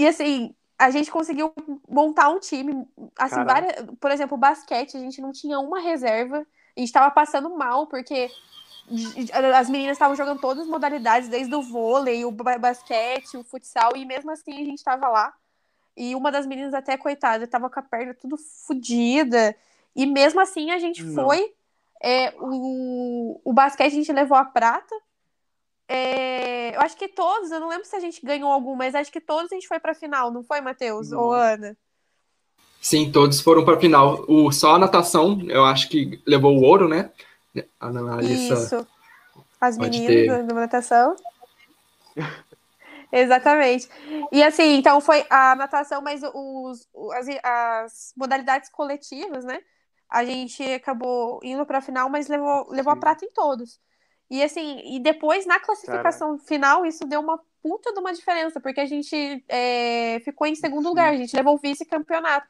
assim, a gente conseguiu montar um time. Assim, por exemplo, basquete, a gente não tinha uma reserva. A gente tava passando mal, porque as meninas estavam jogando todas as modalidades, desde o vôlei, o basquete, o futsal. E mesmo assim, a gente tava lá. E uma das meninas até, coitada, tava com a perna tudo fodida. E mesmo assim, a gente foi... O basquete, a gente levou a prata. Eu acho que todos... Eu não lembro se a gente ganhou algum, mas acho que todos a gente foi pra final. Não foi, Matheus ou Ana? Sim, todos foram pra final. Só a natação, eu acho que levou o ouro, né? A Larissa, isso. As meninas da natação. Exatamente. E assim, então foi a natação, mas as modalidades coletivas, né? A gente acabou indo pra final, mas levou a prata em todos. E assim, e depois na classificação final, isso deu uma puta de uma diferença, porque a gente ficou em segundo lugar, a gente levou o vice-campeonato.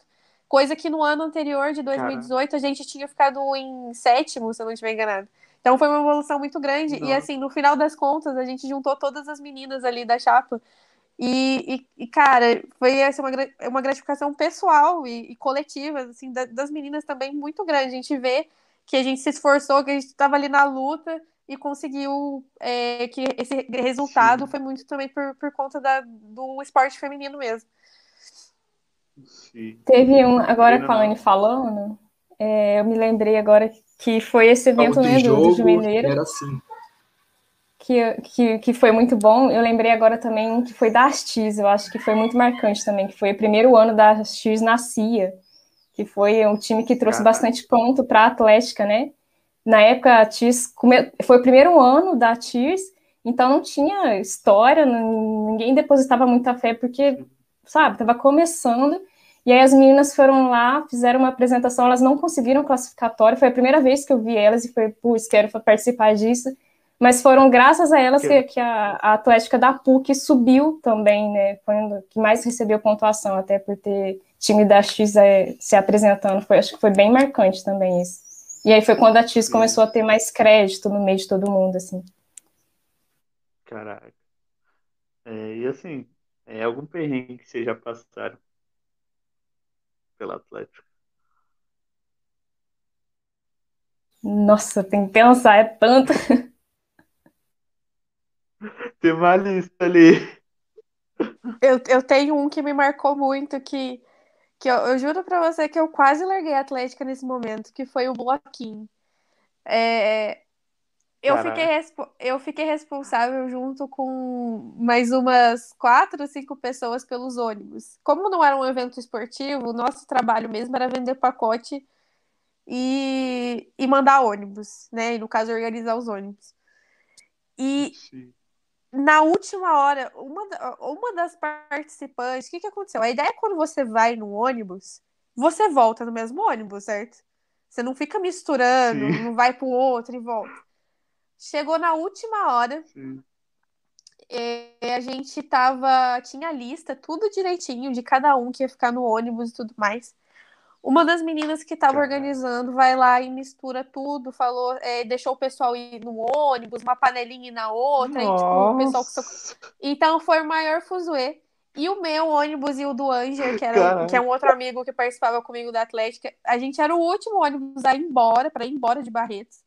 Coisa que no ano anterior, de 2018, a gente tinha ficado em sétimo, se eu não estiver enganado. Então foi uma evolução muito grande. Não. E assim, no final das contas, a gente juntou todas as meninas ali da chapa. E cara, foi assim, uma gratificação pessoal e coletiva, assim, das meninas também muito grande. A gente vê que a gente se esforçou, que a gente estava ali na luta e conseguiu que esse resultado foi muito também por conta do esporte feminino mesmo. Sim. Teve um, agora com a Anne falando, eu me lembrei agora que foi esse evento do Jumineiro. Era assim. que foi muito bom, eu lembrei agora também que foi da ATX, eu acho que foi muito marcante também, que foi o primeiro ano da ATX na CIA, que foi um time que trouxe bastante ponto para a Atlética, né? Na época, a TIRS foi o primeiro ano da TIRS, então não tinha história, ninguém depositava muita fé, porque, sabe, estava começando. E aí as meninas foram lá, fizeram uma apresentação, elas não conseguiram classificatório, foi a primeira vez que eu vi elas e foi, putz, quero participar disso. Mas foram graças a elas que a Atlética da PUC subiu também, né? Foi o que mais recebeu pontuação, até por ter time da X se apresentando. Acho que foi bem marcante também isso. E aí foi quando a TIS começou a ter mais crédito no meio de todo mundo, assim. Caraca. E assim, é algum perrengue que vocês já passaram pela Atlética? Nossa, tem que pensar, é tanto. Tem uma lista ali. Eu tenho um que me marcou muito, que eu juro pra você que eu quase larguei a Atlética nesse momento, que foi o Bloquinho. Eu fiquei responsável junto com mais umas 4 ou 5 pessoas pelos ônibus. Como não era um evento esportivo, o nosso trabalho mesmo era vender pacote e mandar ônibus, né? E, no caso, organizar os ônibus. E... Sim. Na última hora, uma das participantes, o que aconteceu? A ideia é quando você vai no ônibus, você volta no mesmo ônibus, certo? Você não fica misturando, Sim. não vai pro outro e volta. Chegou na última hora, a gente tinha a lista, tudo direitinho, de cada um que ia ficar no ônibus e tudo mais. Uma das meninas que estava organizando vai lá e mistura tudo, deixou o pessoal ir no ônibus, uma panelinha ir na outra, e, tipo, o pessoal... Então foi o maior fuzuê. E o meu ônibus e o do Anger, que é um outro amigo que participava comigo da Atlética, a gente era o último ônibus a ir embora, de Barretos.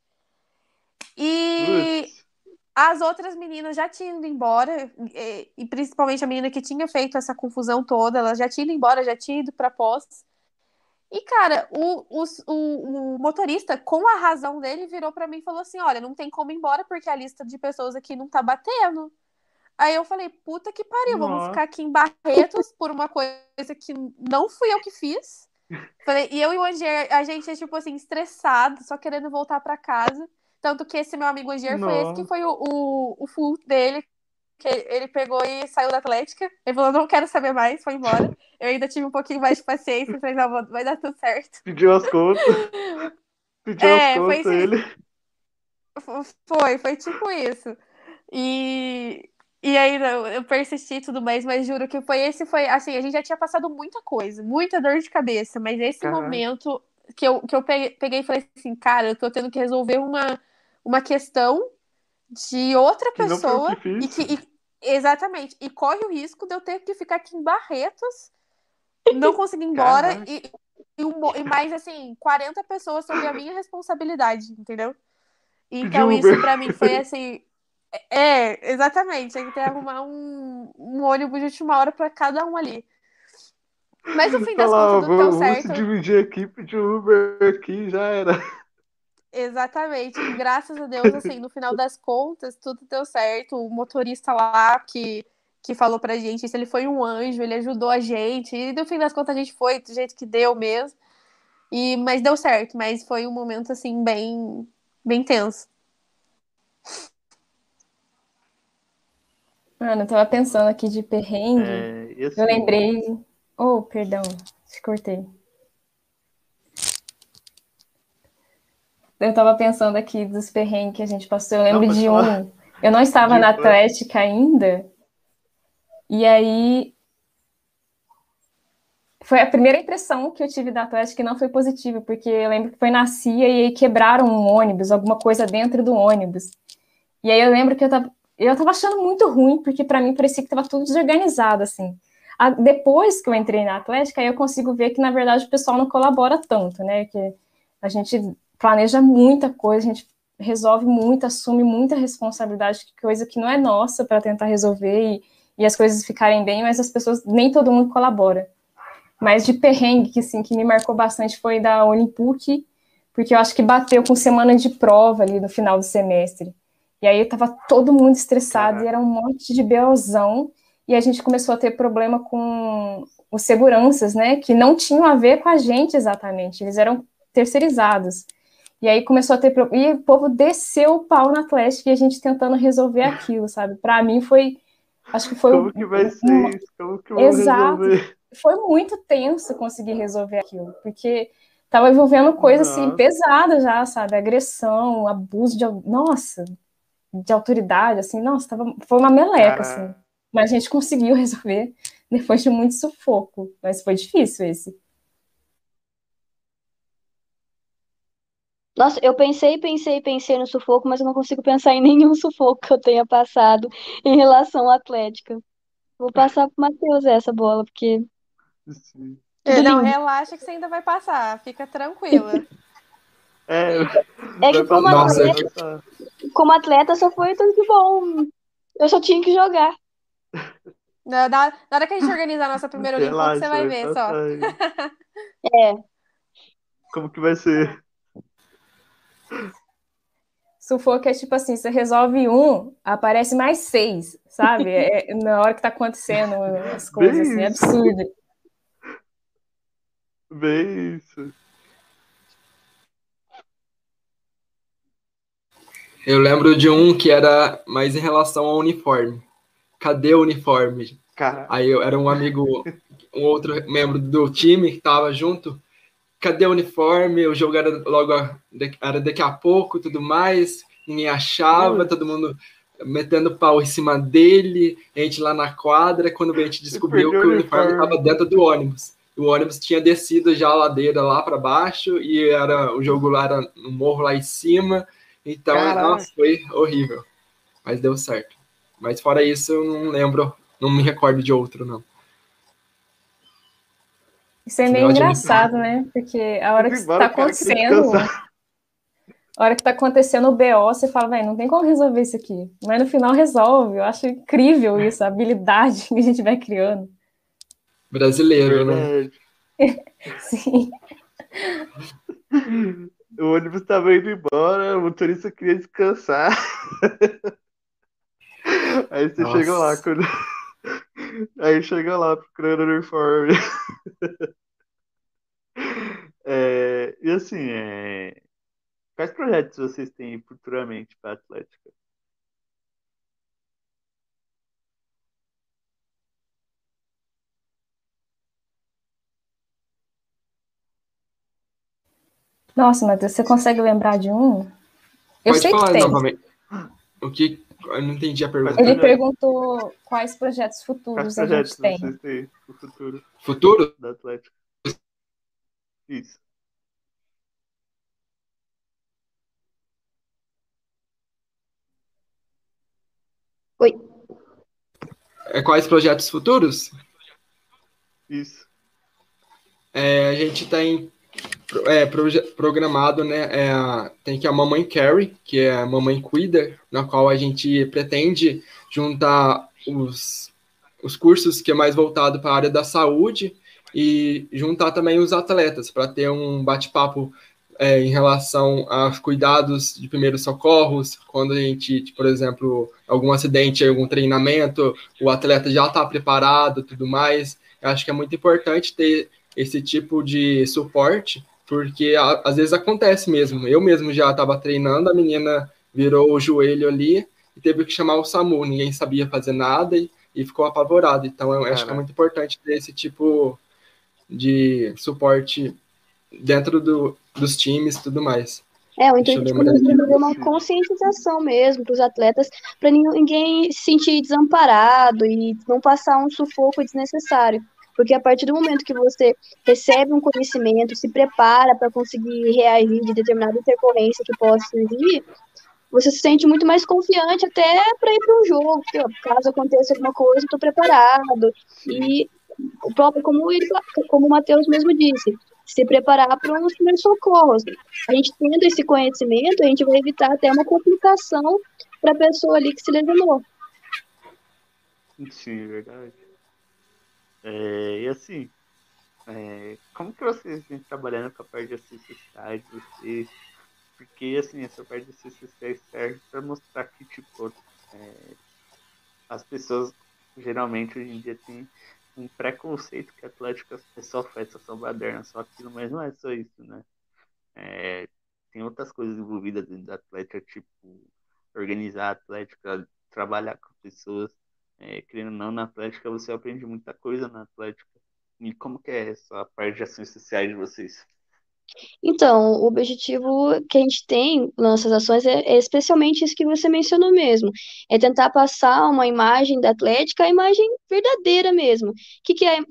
E as outras meninas já tinham ido embora, e principalmente a menina que tinha feito essa confusão toda, ela já tinha ido embora, já tinha ido para Poços. E, cara, o motorista, com a razão dele, virou pra mim e falou assim, olha, não tem como ir embora porque a lista de pessoas aqui não tá batendo. Aí eu falei, puta que pariu, vamos ficar aqui em Barretos por uma coisa que não fui eu que fiz. Falei, e eu e o Angier, a gente é, tipo assim, estressado, só querendo voltar pra casa. Tanto que esse meu amigo Angier foi esse que foi o full dele, que ele pegou e saiu da Atlética. Ele falou, não quero saber mais, foi embora. Eu ainda tive um pouquinho mais de paciência, falei, não, vai dar tudo certo. Pediu as contas. Pediu as contas foi ele. Foi tipo isso. E aí eu persisti e tudo mais, mas juro que foi assim, a gente já tinha passado muita coisa, muita dor de cabeça, mas esse momento que eu peguei e falei assim, cara, eu tô tendo que resolver uma questão de outra pessoa exatamente, e corre o risco de eu ter que ficar aqui em Barretos, não conseguir ir embora e mais assim 40 pessoas sob a minha responsabilidade, entendeu? Então isso pra mim foi assim, exatamente, tem que arrumar um ônibus de última hora pra cada um ali, mas no fim das contas tudo deu certo. Vamos dividir a equipe de Uber aqui, já era. Exatamente, graças a Deus, assim, no final das contas, tudo deu certo. O motorista lá que falou pra gente isso, ele foi um anjo, ele ajudou a gente, e no fim das contas a gente foi do jeito que deu mesmo, mas deu certo, mas foi um momento, assim, bem, bem tenso. Ana, eu tava pensando aqui de perrengue, eu lembrei... Oh, perdão, te cortei. Eu tava pensando aqui dos perrengues que a gente passou. Eu lembro de um. Eu não estava na Atlética ainda. E aí... Foi a primeira impressão que eu tive da Atlética que não foi positiva. Porque eu lembro que foi na CIA e aí quebraram um ônibus. Alguma coisa dentro do ônibus. E aí eu lembro que eu tava achando muito ruim. Porque pra mim parecia que tava tudo desorganizado, assim. Depois que eu entrei na Atlética, aí eu consigo ver que, na verdade, o pessoal não colabora tanto, né? Que a gente... planeja muita coisa, a gente resolve muito, assume muita responsabilidade, coisa que não é nossa para tentar resolver e as coisas ficarem bem, mas as pessoas, nem todo mundo colabora. Mas de perrengue, que me marcou bastante foi da Olimpuc, porque eu acho que bateu com semana de prova ali no final do semestre. E aí tava todo mundo estressado, Caraca. E era um monte de BOzão, e a gente começou a ter problema com os seguranças, né, que não tinham a ver com a gente exatamente, eles eram terceirizados. E aí começou a ter problema, e o povo desceu o pau na Atlética e a gente tentando resolver aquilo, sabe? Pra mim foi, acho que foi... Como que vai ser isso? Como que vai resolver? Foi muito tenso conseguir resolver aquilo, porque tava envolvendo coisa assim, pesada já, sabe? Agressão, abuso de... Nossa, de autoridade, assim, nossa, tava... foi uma meleca, assim. Mas a gente conseguiu resolver depois de muito sufoco, mas foi difícil esse. Nossa, eu pensei no sufoco, mas eu não consigo pensar em nenhum sufoco que eu tenha passado em relação à Atlética. Vou passar pro Matheus essa bola, porque... Não, relaxa que você ainda vai passar, fica tranquila. É que como atleta só foi tudo de bom. Eu só tinha que jogar. Na hora que a gente organizar a nossa primeira Olimpíada, você vai ver só. Como que vai ser? Sufoco é tipo assim, você resolve um, aparece mais 6, sabe? É, na hora que tá acontecendo as coisas, assim, é absurdo. Bem isso. Eu lembro de um que era mais em relação ao uniforme. Cadê o uniforme? Cara. Aí eu era um amigo, um outro membro do time que tava junto. Cadê o uniforme? O jogo era logo era daqui a pouco, tudo mais. Ninguém achava, todo mundo metendo pau em cima dele. A gente lá na quadra, quando a gente descobriu que o uniforme estava dentro do ônibus. O ônibus tinha descido já a ladeira lá para baixo e era o jogo lá era no morro lá em cima. Então, nossa, foi horrível. Mas deu certo. Mas fora isso, eu não lembro, não me recordo de outro, não. Isso é meio engraçado, né? Porque a hora que está acontecendo... A hora que está acontecendo o BO, você fala, velho, não tem como resolver isso aqui. Mas no final resolve. Eu acho incrível isso, a habilidade que a gente vai criando. Brasileiro, né? Sim. O ônibus estava indo embora, o motorista queria descansar. Aí você chega lá quando... Aí chega lá procurando o uniforme. E assim, quais projetos vocês têm futuramente para a Atlética? Nossa, Matheus, você consegue lembrar de um? Eu sei que tem. O que... Eu não entendi a pergunta. Ele perguntou quais projetos futuros a gente tem. O futuro da Atlética. Isso. Oi. Quais projetos futuros? Isso. A gente tem programado, né? Tem que a Mamãe Carry, que é a Mamãe Cuida, na qual a gente pretende juntar os cursos que é mais voltado para a área da saúde e juntar também os atletas para ter um bate-papo em relação aos cuidados de primeiros socorros, quando a gente, por exemplo, algum acidente, algum treinamento, o atleta já está preparado, tudo mais. Eu acho que é muito importante ter esse tipo de suporte, porque às vezes acontece mesmo. Eu mesmo já estava treinando, a menina virou o joelho ali e teve que chamar o SAMU. Ninguém sabia fazer nada e ficou apavorado. Então, eu acho que é muito importante ter esse tipo de suporte dentro dos times e tudo mais. É, então a gente fazer uma conscientização mesmo para os atletas, para ninguém se sentir desamparado e não passar um sufoco desnecessário. Porque a partir do momento que você recebe um conhecimento, se prepara para conseguir reagir de determinada intercorrência que possa surgir, você se sente muito mais confiante até para ir para um jogo, porque, ó, caso aconteça alguma coisa, eu estou preparado. E o próprio, como o Matheus mesmo disse, se preparar para os primeiros socorros. A gente tendo esse conhecimento, a gente vai evitar até uma complicação para a pessoa ali que se lesionou. Sim, verdade. E assim, como que vocês estão trabalhando com a parte de acessibilidade, vocês Porque, assim, essa parte do CCC serve para mostrar que, tipo, as pessoas, geralmente, hoje em dia, têm um preconceito que a Atlética é só festa, só baderna, só aquilo, mas não é só isso, né? Tem outras coisas envolvidas dentro da Atlética, tipo, organizar a Atlética, trabalhar com pessoas. Querendo ou não, na Atlética você aprende muita coisa na Atlética. E como que é essa parte de ações sociais de vocês? Então, o objetivo que a gente tem nas nossas ações é especialmente isso que você mencionou mesmo, é tentar passar uma imagem da Atlética, a imagem verdadeira mesmo. O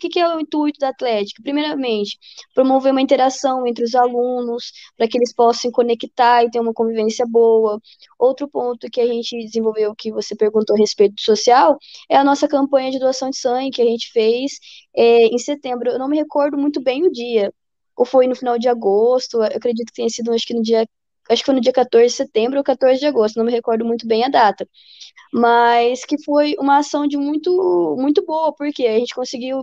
que é o intuito da Atlética? Primeiramente, promover uma interação entre os alunos, para que eles possam conectar e ter uma convivência boa. Outro ponto que a gente desenvolveu, que você perguntou a respeito do social, é a nossa campanha de doação de sangue que a gente fez em setembro. Eu não me recordo muito bem o dia, ou foi no final de agosto, eu acredito que tenha sido, acho que foi no dia 14 de setembro ou 14 de agosto, não me recordo muito bem a data, mas que foi uma ação de muito, muito boa, porque a gente conseguiu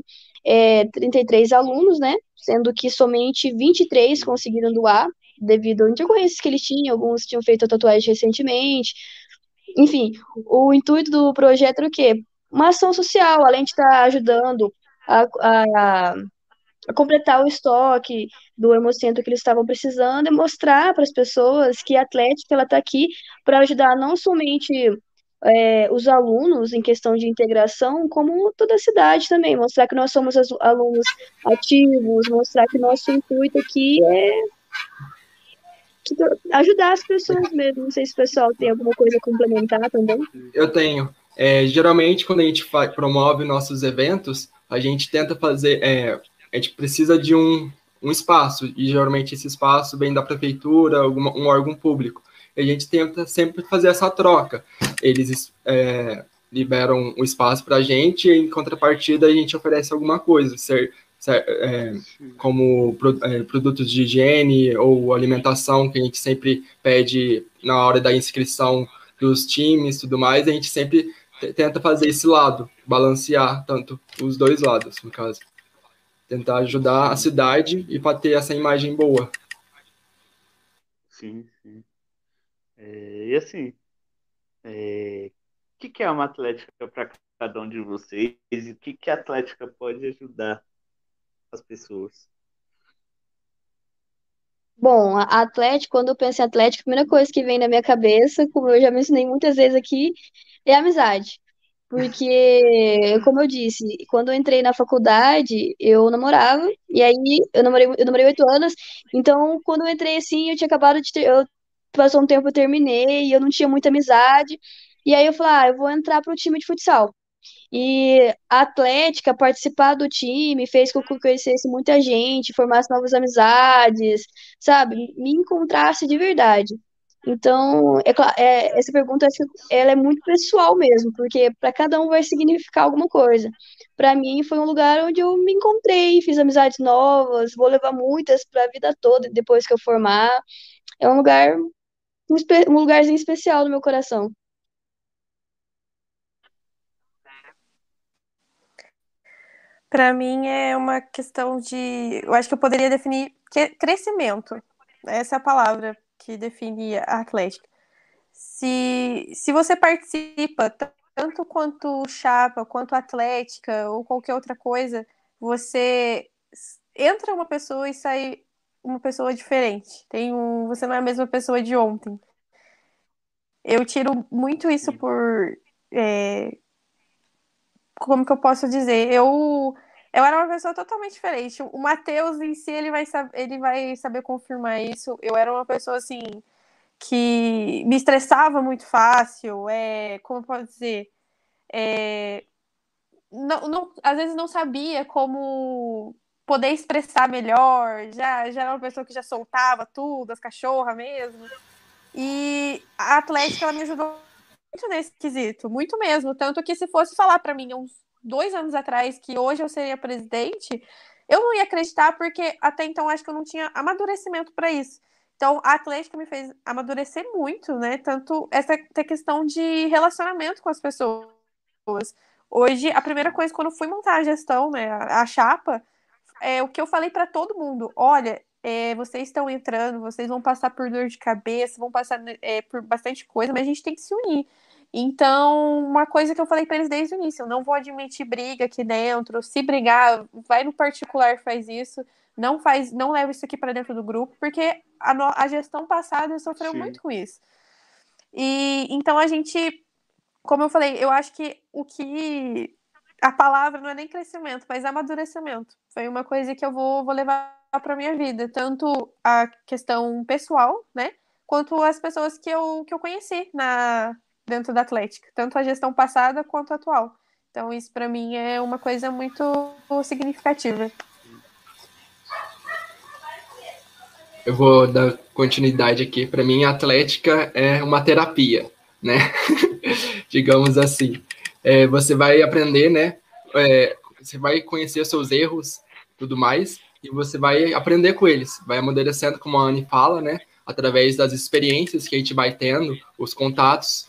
33 alunos, né, sendo que somente 23 conseguiram doar, devido a intercorrências que eles tinham, alguns tinham feito tatuagem recentemente, enfim, o intuito do projeto era o quê? Uma ação social, além de estar ajudando a completar o estoque do hemocentro que eles estavam precisando, é mostrar para as pessoas que a Atlética está aqui para ajudar não somente os alunos em questão de integração, como toda a cidade também, mostrar que nós somos alunos ativos, mostrar que nosso intuito aqui é ajudar as pessoas mesmo. Não sei se o pessoal tem alguma coisa a complementar também. Eu tenho. Geralmente, quando a gente promove nossos eventos, a gente tenta fazer... a gente precisa de um espaço, e geralmente esse espaço vem da prefeitura, um órgão público. E a gente tenta sempre fazer essa troca. Eles liberam um espaço para a gente, e em contrapartida a gente oferece alguma coisa, como produtos de higiene ou alimentação, que a gente sempre pede na hora da inscrição dos times e tudo mais. A gente sempre tenta fazer esse lado, balancear tanto os dois lados, no caso. Tentar ajudar a cidade e para ter essa imagem boa. Sim, sim. E assim, o que é uma Atlética para cada um de vocês? E o que a Atlética pode ajudar as pessoas? Bom, a Atlética, quando eu penso em Atlética, a primeira coisa que vem na minha cabeça, como eu já mencionei muitas vezes aqui, é a amizade. Porque, como eu disse, quando eu entrei na faculdade, eu namorava, e aí eu namorei 8 anos, então quando eu entrei assim, eu tinha acabado de ter, passou um tempo, eu terminei, e eu não tinha muita amizade, e aí eu falei, eu vou entrar para o time de futsal. E a Atlética, participar do time, fez com que eu conhecesse muita gente, formasse novas amizades, sabe, me encontrasse de verdade. Então, essa pergunta, acho que ela é muito pessoal mesmo, porque para cada um vai significar alguma coisa. Para mim, foi um lugar onde eu me encontrei, fiz amizades novas, vou levar muitas para a vida toda, depois que eu formar. É um lugar, um lugarzinho especial no meu coração. Para mim, é uma questão de... Eu acho que eu poderia definir crescimento. Essa é a palavra que define a Atlética. Se você participa tanto quanto chapa, quanto Atlética ou qualquer outra coisa, você entra uma pessoa e sai uma pessoa diferente. Você não é a mesma pessoa de ontem. Eu tiro muito isso por... como que eu posso dizer? Eu era uma pessoa totalmente diferente. O Matheus em si, ele vai saber confirmar isso. Eu era uma pessoa, assim, que me estressava muito fácil. Como eu posso dizer? Não, às vezes não sabia como poder expressar melhor. Já era uma pessoa que já soltava tudo, as cachorras mesmo. E a Atlética, ela me ajudou muito nesse quesito. Muito mesmo. Tanto que se fosse falar pra mim uns 2 anos atrás, que hoje eu seria presidente, eu não ia acreditar, porque até então acho que eu não tinha amadurecimento para isso. Então, a Atlética me fez amadurecer muito, né? Tanto essa questão de relacionamento com as pessoas. Hoje, a primeira coisa, quando eu fui montar a gestão, né, a chapa, é o que eu falei para todo mundo. Olha, vocês estão entrando, vocês vão passar por dor de cabeça, vão passar por bastante coisa, mas a gente tem que se unir. Então, uma coisa que eu falei para eles desde o início, eu não vou admitir briga aqui dentro, se brigar, vai no particular, faz isso, não leva isso aqui para dentro do grupo, porque a gestão passada sofreu Sim. muito com isso. E então a gente, como eu falei, eu acho que a palavra não é nem crescimento, mas amadurecimento. Foi uma coisa que eu vou levar para minha vida, tanto a questão pessoal, né, quanto as pessoas que eu conheci dentro da Atlética, tanto a gestão passada quanto a atual. Então isso para mim é uma coisa muito significativa. Eu vou dar continuidade aqui. Para mim a Atlética é uma terapia, né? Digamos assim, você vai aprender, né? Você vai conhecer seus erros, tudo mais, e você vai aprender com eles, vai amadurecendo, como a Anne fala, né? Através das experiências que a gente vai tendo, os contatos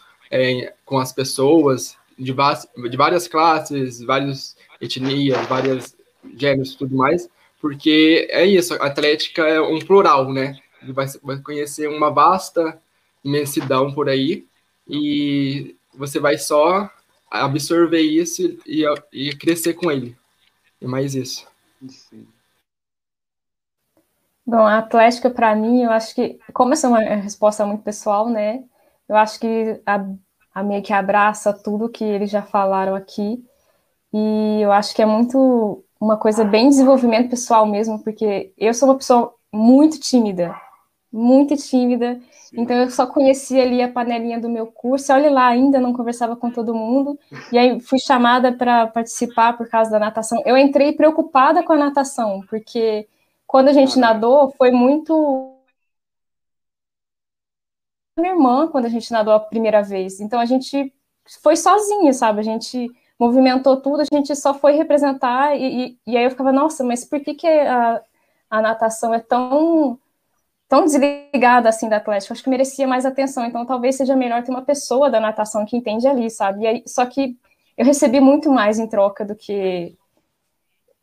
com as pessoas de várias classes, várias etnias, vários gêneros e tudo mais, porque é isso, a Atlética é um plural, né? Vai conhecer uma vasta imensidão por aí e você vai só absorver isso e crescer com ele. É mais isso. Sim. Bom, a Atlética, para mim, eu acho que, como essa é uma resposta muito pessoal, né, eu acho que a meio que abraça tudo que eles já falaram aqui, e eu acho que é muito uma coisa bem desenvolvimento pessoal mesmo, porque eu sou uma pessoa muito tímida, Sim. então eu só conhecia ali a panelinha do meu curso, olha lá, ainda não conversava com todo mundo, e aí fui chamada para participar por causa da natação. Eu entrei preocupada com a natação, porque... Quando a gente nadou, foi muito... Minha irmã, quando a gente nadou a primeira vez. Então, a gente foi sozinha, sabe? A gente movimentou tudo, a gente só foi representar. E aí eu ficava, nossa, mas por que a natação é tão desligada assim da Atlética? Acho que merecia mais atenção. Então, talvez seja melhor ter uma pessoa da natação que entende ali, sabe? E aí, só que eu recebi muito mais em troca do que...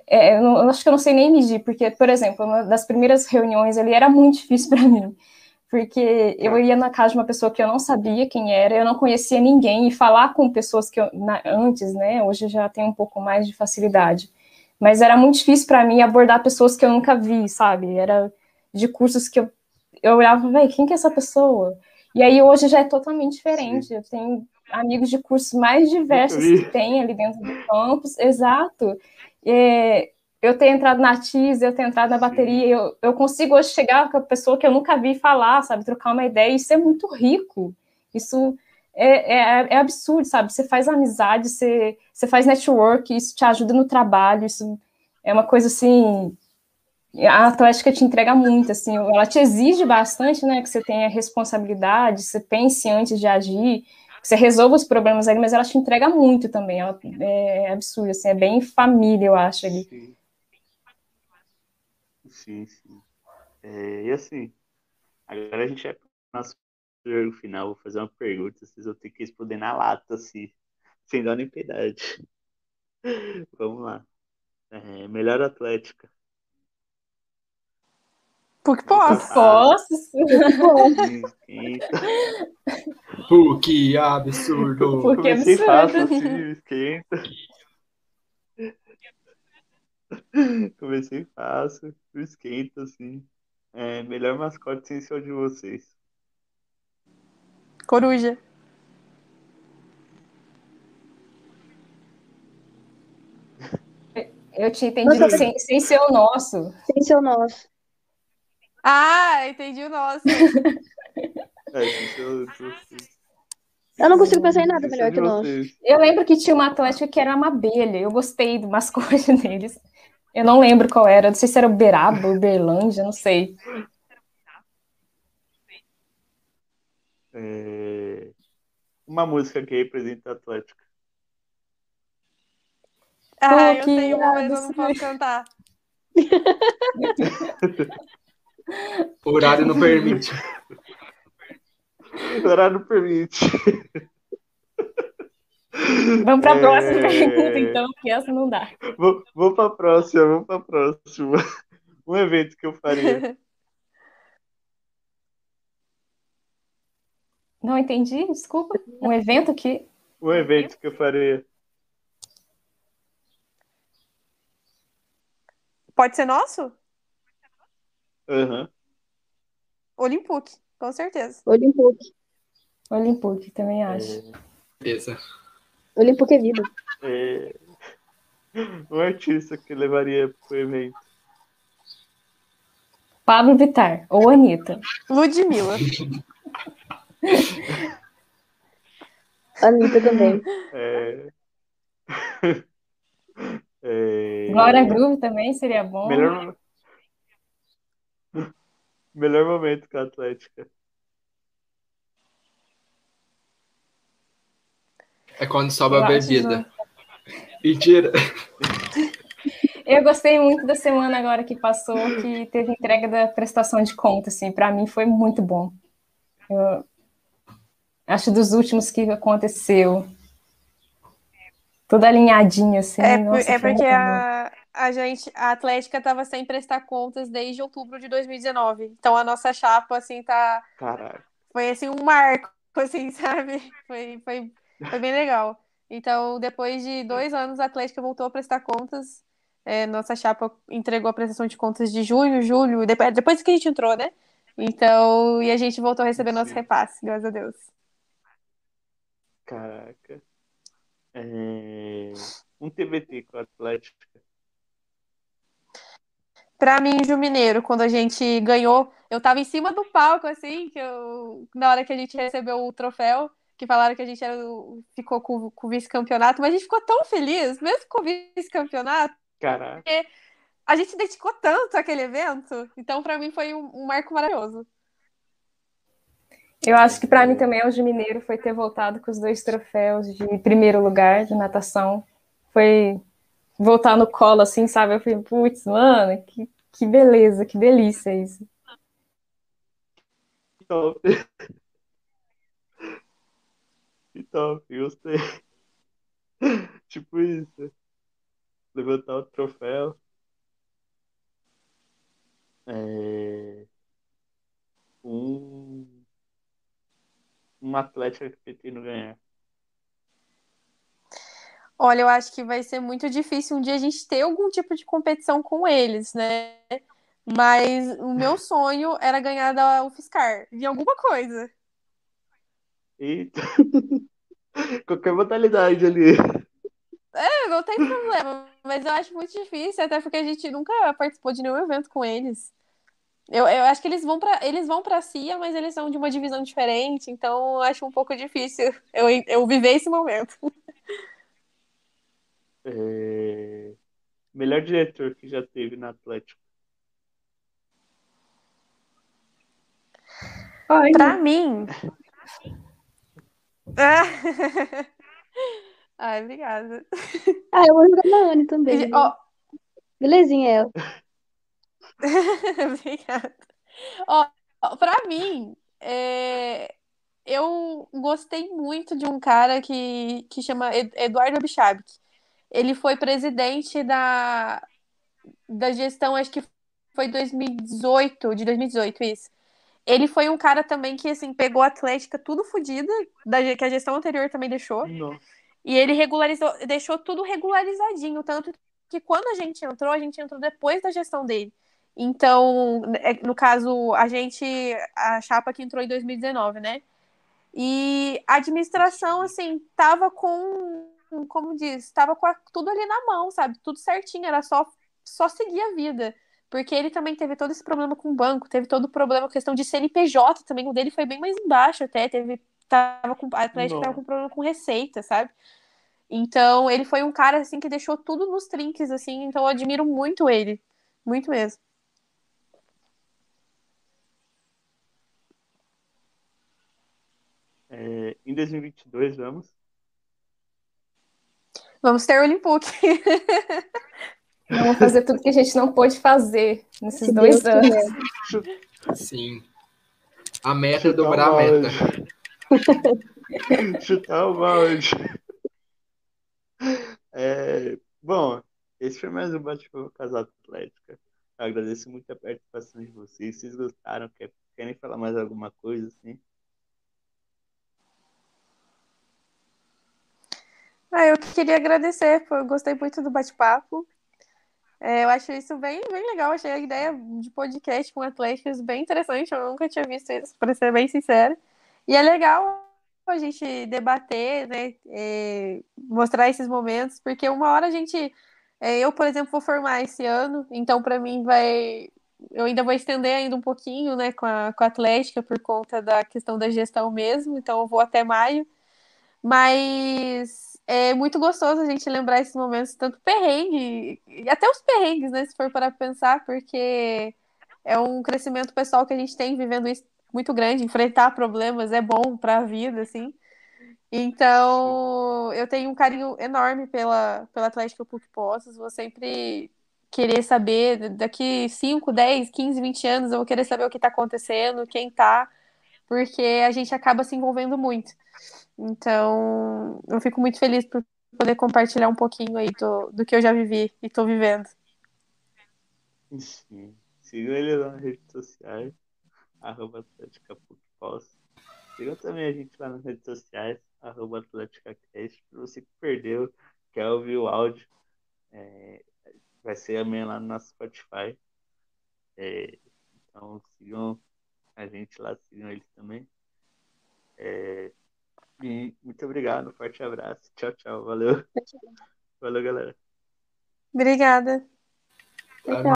eu acho que eu não sei nem medir, porque, por exemplo, uma das primeiras reuniões ali era muito difícil para mim, porque eu ia na casa de uma pessoa que eu não sabia quem era, eu não conhecia ninguém, e falar com pessoas que eu, antes, né, hoje eu já tenho um pouco mais de facilidade, mas era muito difícil para mim abordar pessoas que eu nunca vi, sabe, era de cursos que eu olhava, velho, quem que é essa pessoa? E aí hoje já é totalmente diferente, eu tenho amigos de cursos mais diversos que tem ali dentro do campus, exato. Eu ter entrado na TIRS, eu ter entrado na bateria, eu consigo hoje chegar com a pessoa que eu nunca vi falar, sabe, trocar uma ideia, isso é muito rico, isso é absurdo, sabe, você faz amizade, você faz network, isso te ajuda no trabalho, isso é uma coisa assim, a Atlética te entrega muito, assim, ela te exige bastante, né, que você tenha responsabilidade, você pense antes de agir, você resolve os problemas ali, mas ela te entrega muito também, ela é absurdo, assim, é bem família, eu acho, ali. Sim. E assim, agora a gente vai para o nosso jogo final, vou fazer uma pergunta, vocês vão ter que responder na lata, assim, sem dó nem piedade. Vamos lá. Melhor Atlética. PUC posso. PUC, absurdo. PUC absurdo. Comecei fácil, esquenta, assim. Melhor mascote sem ser o de vocês. Coruja. Eu tinha entendido sem ser o nosso. Sem ser o nosso. Ah, entendi o nosso. Eu não consigo pensar em nada melhor que o nosso. Eu lembro que tinha uma Atlética que era uma abelha. Eu gostei do mascote deles. Eu não lembro qual era. Não sei se era Uberaba, Uberlândia, não sei. Uma música que representa a Atlética. Ah, eu tenho uma, mas eu não posso cantar. O horário não permite. O horário não permite. Vamos para a próxima pergunta, então, que essa não dá. Vou para a próxima. Um evento que eu faria. Não entendi, desculpa. Um evento que... Um evento que eu faria. Pode ser nosso? Uhum. Olimpuc, com certeza. Olimpuc. Olimpuc, também acho. Beleza. Olimpuc é vida. Um artista que levaria pro evento. Pablo Vittar ou Anitta. Ludmilla. Anitta também. Glória Groove também seria bom. Melhor momento com a Atlética. É quando sobe a bebida. Mentira. Eu gostei muito da semana agora que passou, que teve entrega da prestação de conta, assim, para mim foi muito bom. Eu acho dos últimos que aconteceu. Toda alinhadinha, assim. Nossa, é porque a Atlética estava sem prestar contas desde outubro de 2019. Então a nossa chapa, assim, tá... Caraca. Foi, assim, um marco, assim, sabe? Foi bem legal. Então, depois de 2 anos, a Atlética voltou a prestar contas. Nossa chapa entregou a prestação de contas de julho, depois que a gente entrou, né? Então, e a gente voltou a receber nosso repasse, graças a Deus. Caraca. Um TBT com a Atlética. Pra mim, Jumineiro, quando a gente ganhou, eu tava em cima do palco, assim, na hora que a gente recebeu o troféu, que falaram que a gente ficou com o vice-campeonato, mas a gente ficou tão feliz, mesmo com o vice-campeonato. Caraca. Porque a gente dedicou tanto àquele evento, então pra mim foi um marco maravilhoso. Eu acho que para mim também o Jumineiro foi ter voltado com os 2 troféus de primeiro lugar de natação. Foi voltar no colo, assim, sabe? Eu falei, putz, mano, que beleza, que delícia isso. Que top. Que top, gostei. Tipo isso. Levantar o troféu. Uma Atlética que pretendo ganhar. Olha, eu acho que vai ser muito difícil um dia a gente ter algum tipo de competição com eles, né? Mas o meu sonho era ganhar da UFSCar, em alguma coisa. Eita! Qualquer modalidade ali. Não tem problema, mas eu acho muito difícil, até porque a gente nunca participou de nenhum evento com eles. Eu acho que eles vão pra CIA, mas eles são de uma divisão diferente, então eu acho um pouco difícil eu viver esse momento. Melhor diretor que já teve na Atlético. Pra mim... Ai, obrigada. Eu vou jogar na Anne também. Belezinha ela. Obrigada. Pra mim, eu gostei muito de um cara que chama Eduardo Abichabik. Ele foi presidente da gestão, acho que foi 2018, isso. Ele foi um cara também que, assim, pegou a Atlética tudo fodida, que a gestão anterior também deixou. Nossa. E ele deixou tudo regularizadinho, tanto que quando a gente entrou depois da gestão dele. Então, no caso, a chapa que entrou em 2019, né? E a administração, assim, tava tava com tudo ali na mão, sabe? Tudo certinho, era só seguir a vida. Porque ele também teve todo esse problema com o banco, teve todo o problema com a questão de CNPJ também, o dele foi bem mais embaixo até, a Atlética tava com problema com receita, sabe? Então, ele foi um cara, assim, que deixou tudo nos trinques, assim, então eu admiro muito ele. Muito mesmo. Em 2022, Vamos ter o Olimpuc. Vamos fazer tudo que a gente não pôde fazer nesses 2 anos. Sim. A meta é dobrar a meta. Chutar o balde. Bom, esse foi mais um bate-papo com as Atléticas. Eu agradeço muito a participação de vocês. Vocês gostaram? Querem falar mais alguma coisa, assim? eu queria agradecer, eu gostei muito do bate-papo. Eu acho isso bem legal, achei a ideia de podcast com atletas bem interessante, eu nunca tinha visto isso, para ser bem sincera. E é legal a gente debater, né, mostrar esses momentos, porque uma hora a gente... Eu, por exemplo, vou formar esse ano, então para mim vai... Eu ainda vou estender ainda um pouquinho, né, com a Atlética, por conta da questão da gestão mesmo, então eu vou até maio. Mas é muito gostoso a gente lembrar esses momentos, tanto perrengue, e até os perrengues, né, se for para pensar, porque é um crescimento pessoal que a gente tem vivendo isso muito grande, enfrentar problemas é bom para a vida, assim. Então, eu tenho um carinho enorme pela Atlética PUC Poços, vou sempre querer saber, daqui 5, 10, 15, 20 anos, eu vou querer saber o que está acontecendo, quem está, porque a gente acaba se envolvendo muito. Então, eu fico muito feliz por poder compartilhar um pouquinho aí do que eu já vivi e estou vivendo. Sim. Sigam ele nas redes sociais, @AtléticaPUCPost. Sigam também a gente lá nas redes sociais, @AtléticaCast, para você que perdeu, quer ouvir o áudio, vai ser amanhã lá no nosso Spotify. Então, sigam a gente lá, sigam eles também. E muito obrigado, um forte abraço. Tchau, tchau. Valeu. Valeu, galera. Obrigada. Tchau.